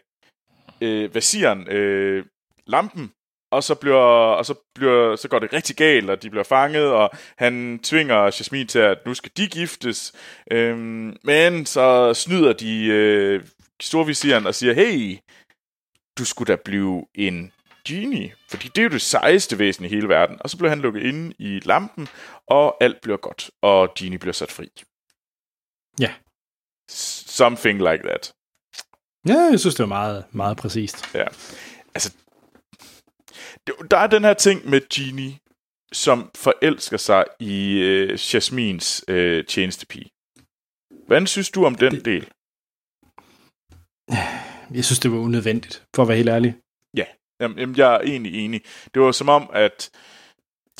visiren lampen, og så går det rigtig galt, og de bliver fanget, og han tvinger Jasmine til, at nu skal de giftes, men så snyder de storvisiren og siger, hey, du skulle da blive en genie, fordi det er jo det sejeste væsen i hele verden, og så bliver han lukket inde i lampen, og alt bliver godt, og genie bliver sat fri. Ja. Something like that. Ja, jeg synes, det var meget, meget præcist. Ja, altså, der er den her ting med Genie, som forelsker sig i Jasmines tjenestepige. Hvordan synes du om den del? Jeg synes, det var unødvendigt, for at være helt ærlig. Ja, jamen, jeg er egentlig enig. Det var som om, at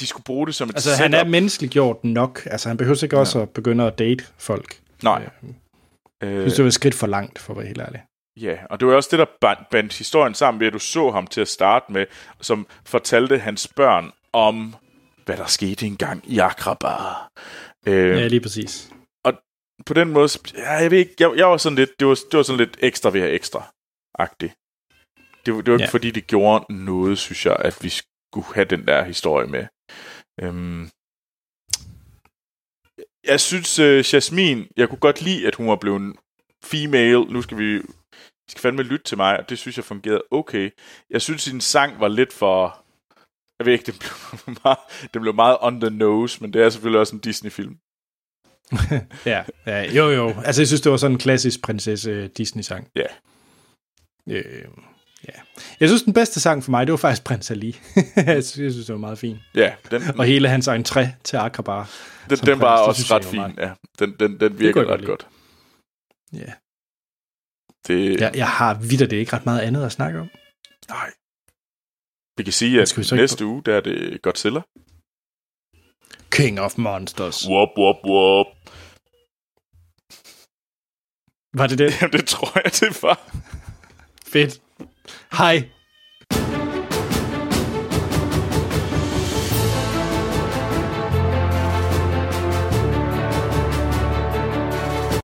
de skulle bruge det som et setup. Han er menneskeliggjort nok. Altså, han behøver ikke også at begynde at date folk. Nej. Jeg synes, det var et skridt for langt, for at være helt ærlig. Ja, og det var også det, der bandt historien sammen ved, at du så ham til at starte med, som fortalte hans børn om, hvad der skete engang i Akrabar. Ja, lige præcis. Og på den måde, jeg ved ikke, jeg var sådan lidt, det var sådan lidt ekstra ved at have ekstra-agtigt. Det var ikke, fordi det gjorde noget, synes jeg, at vi skulle have den der historie med. Jeg synes, Jasmine, jeg kunne godt lide, at hun var blevet female. Nu skal vi skal fandme lytte til mig, og det synes jeg fungerede okay. Jeg synes, sin sang var lidt for... Jeg ved ikke, den blev meget on the nose, men det er selvfølgelig også en Disney-film. ja, jo. Altså, jeg synes, det var sådan en klassisk prinsesse-Disney-sang. Ja. Yeah. Ja. Jeg synes, den bedste sang for mig, det var faktisk Prins Ali. Jeg synes, det var meget fint. Ja, og hele hans entré til Akrabar. Den var også ret fin, ja. Den virker ret godt. Ja. Jeg har vitterligt ikke ret meget andet at snakke om. Nej. Vi kan sige, at næste uge, der er det Godzilla. King of Monsters. Wop, wop, wop. Var det det? Jamen, det tror jeg, det var. Fedt. Hej.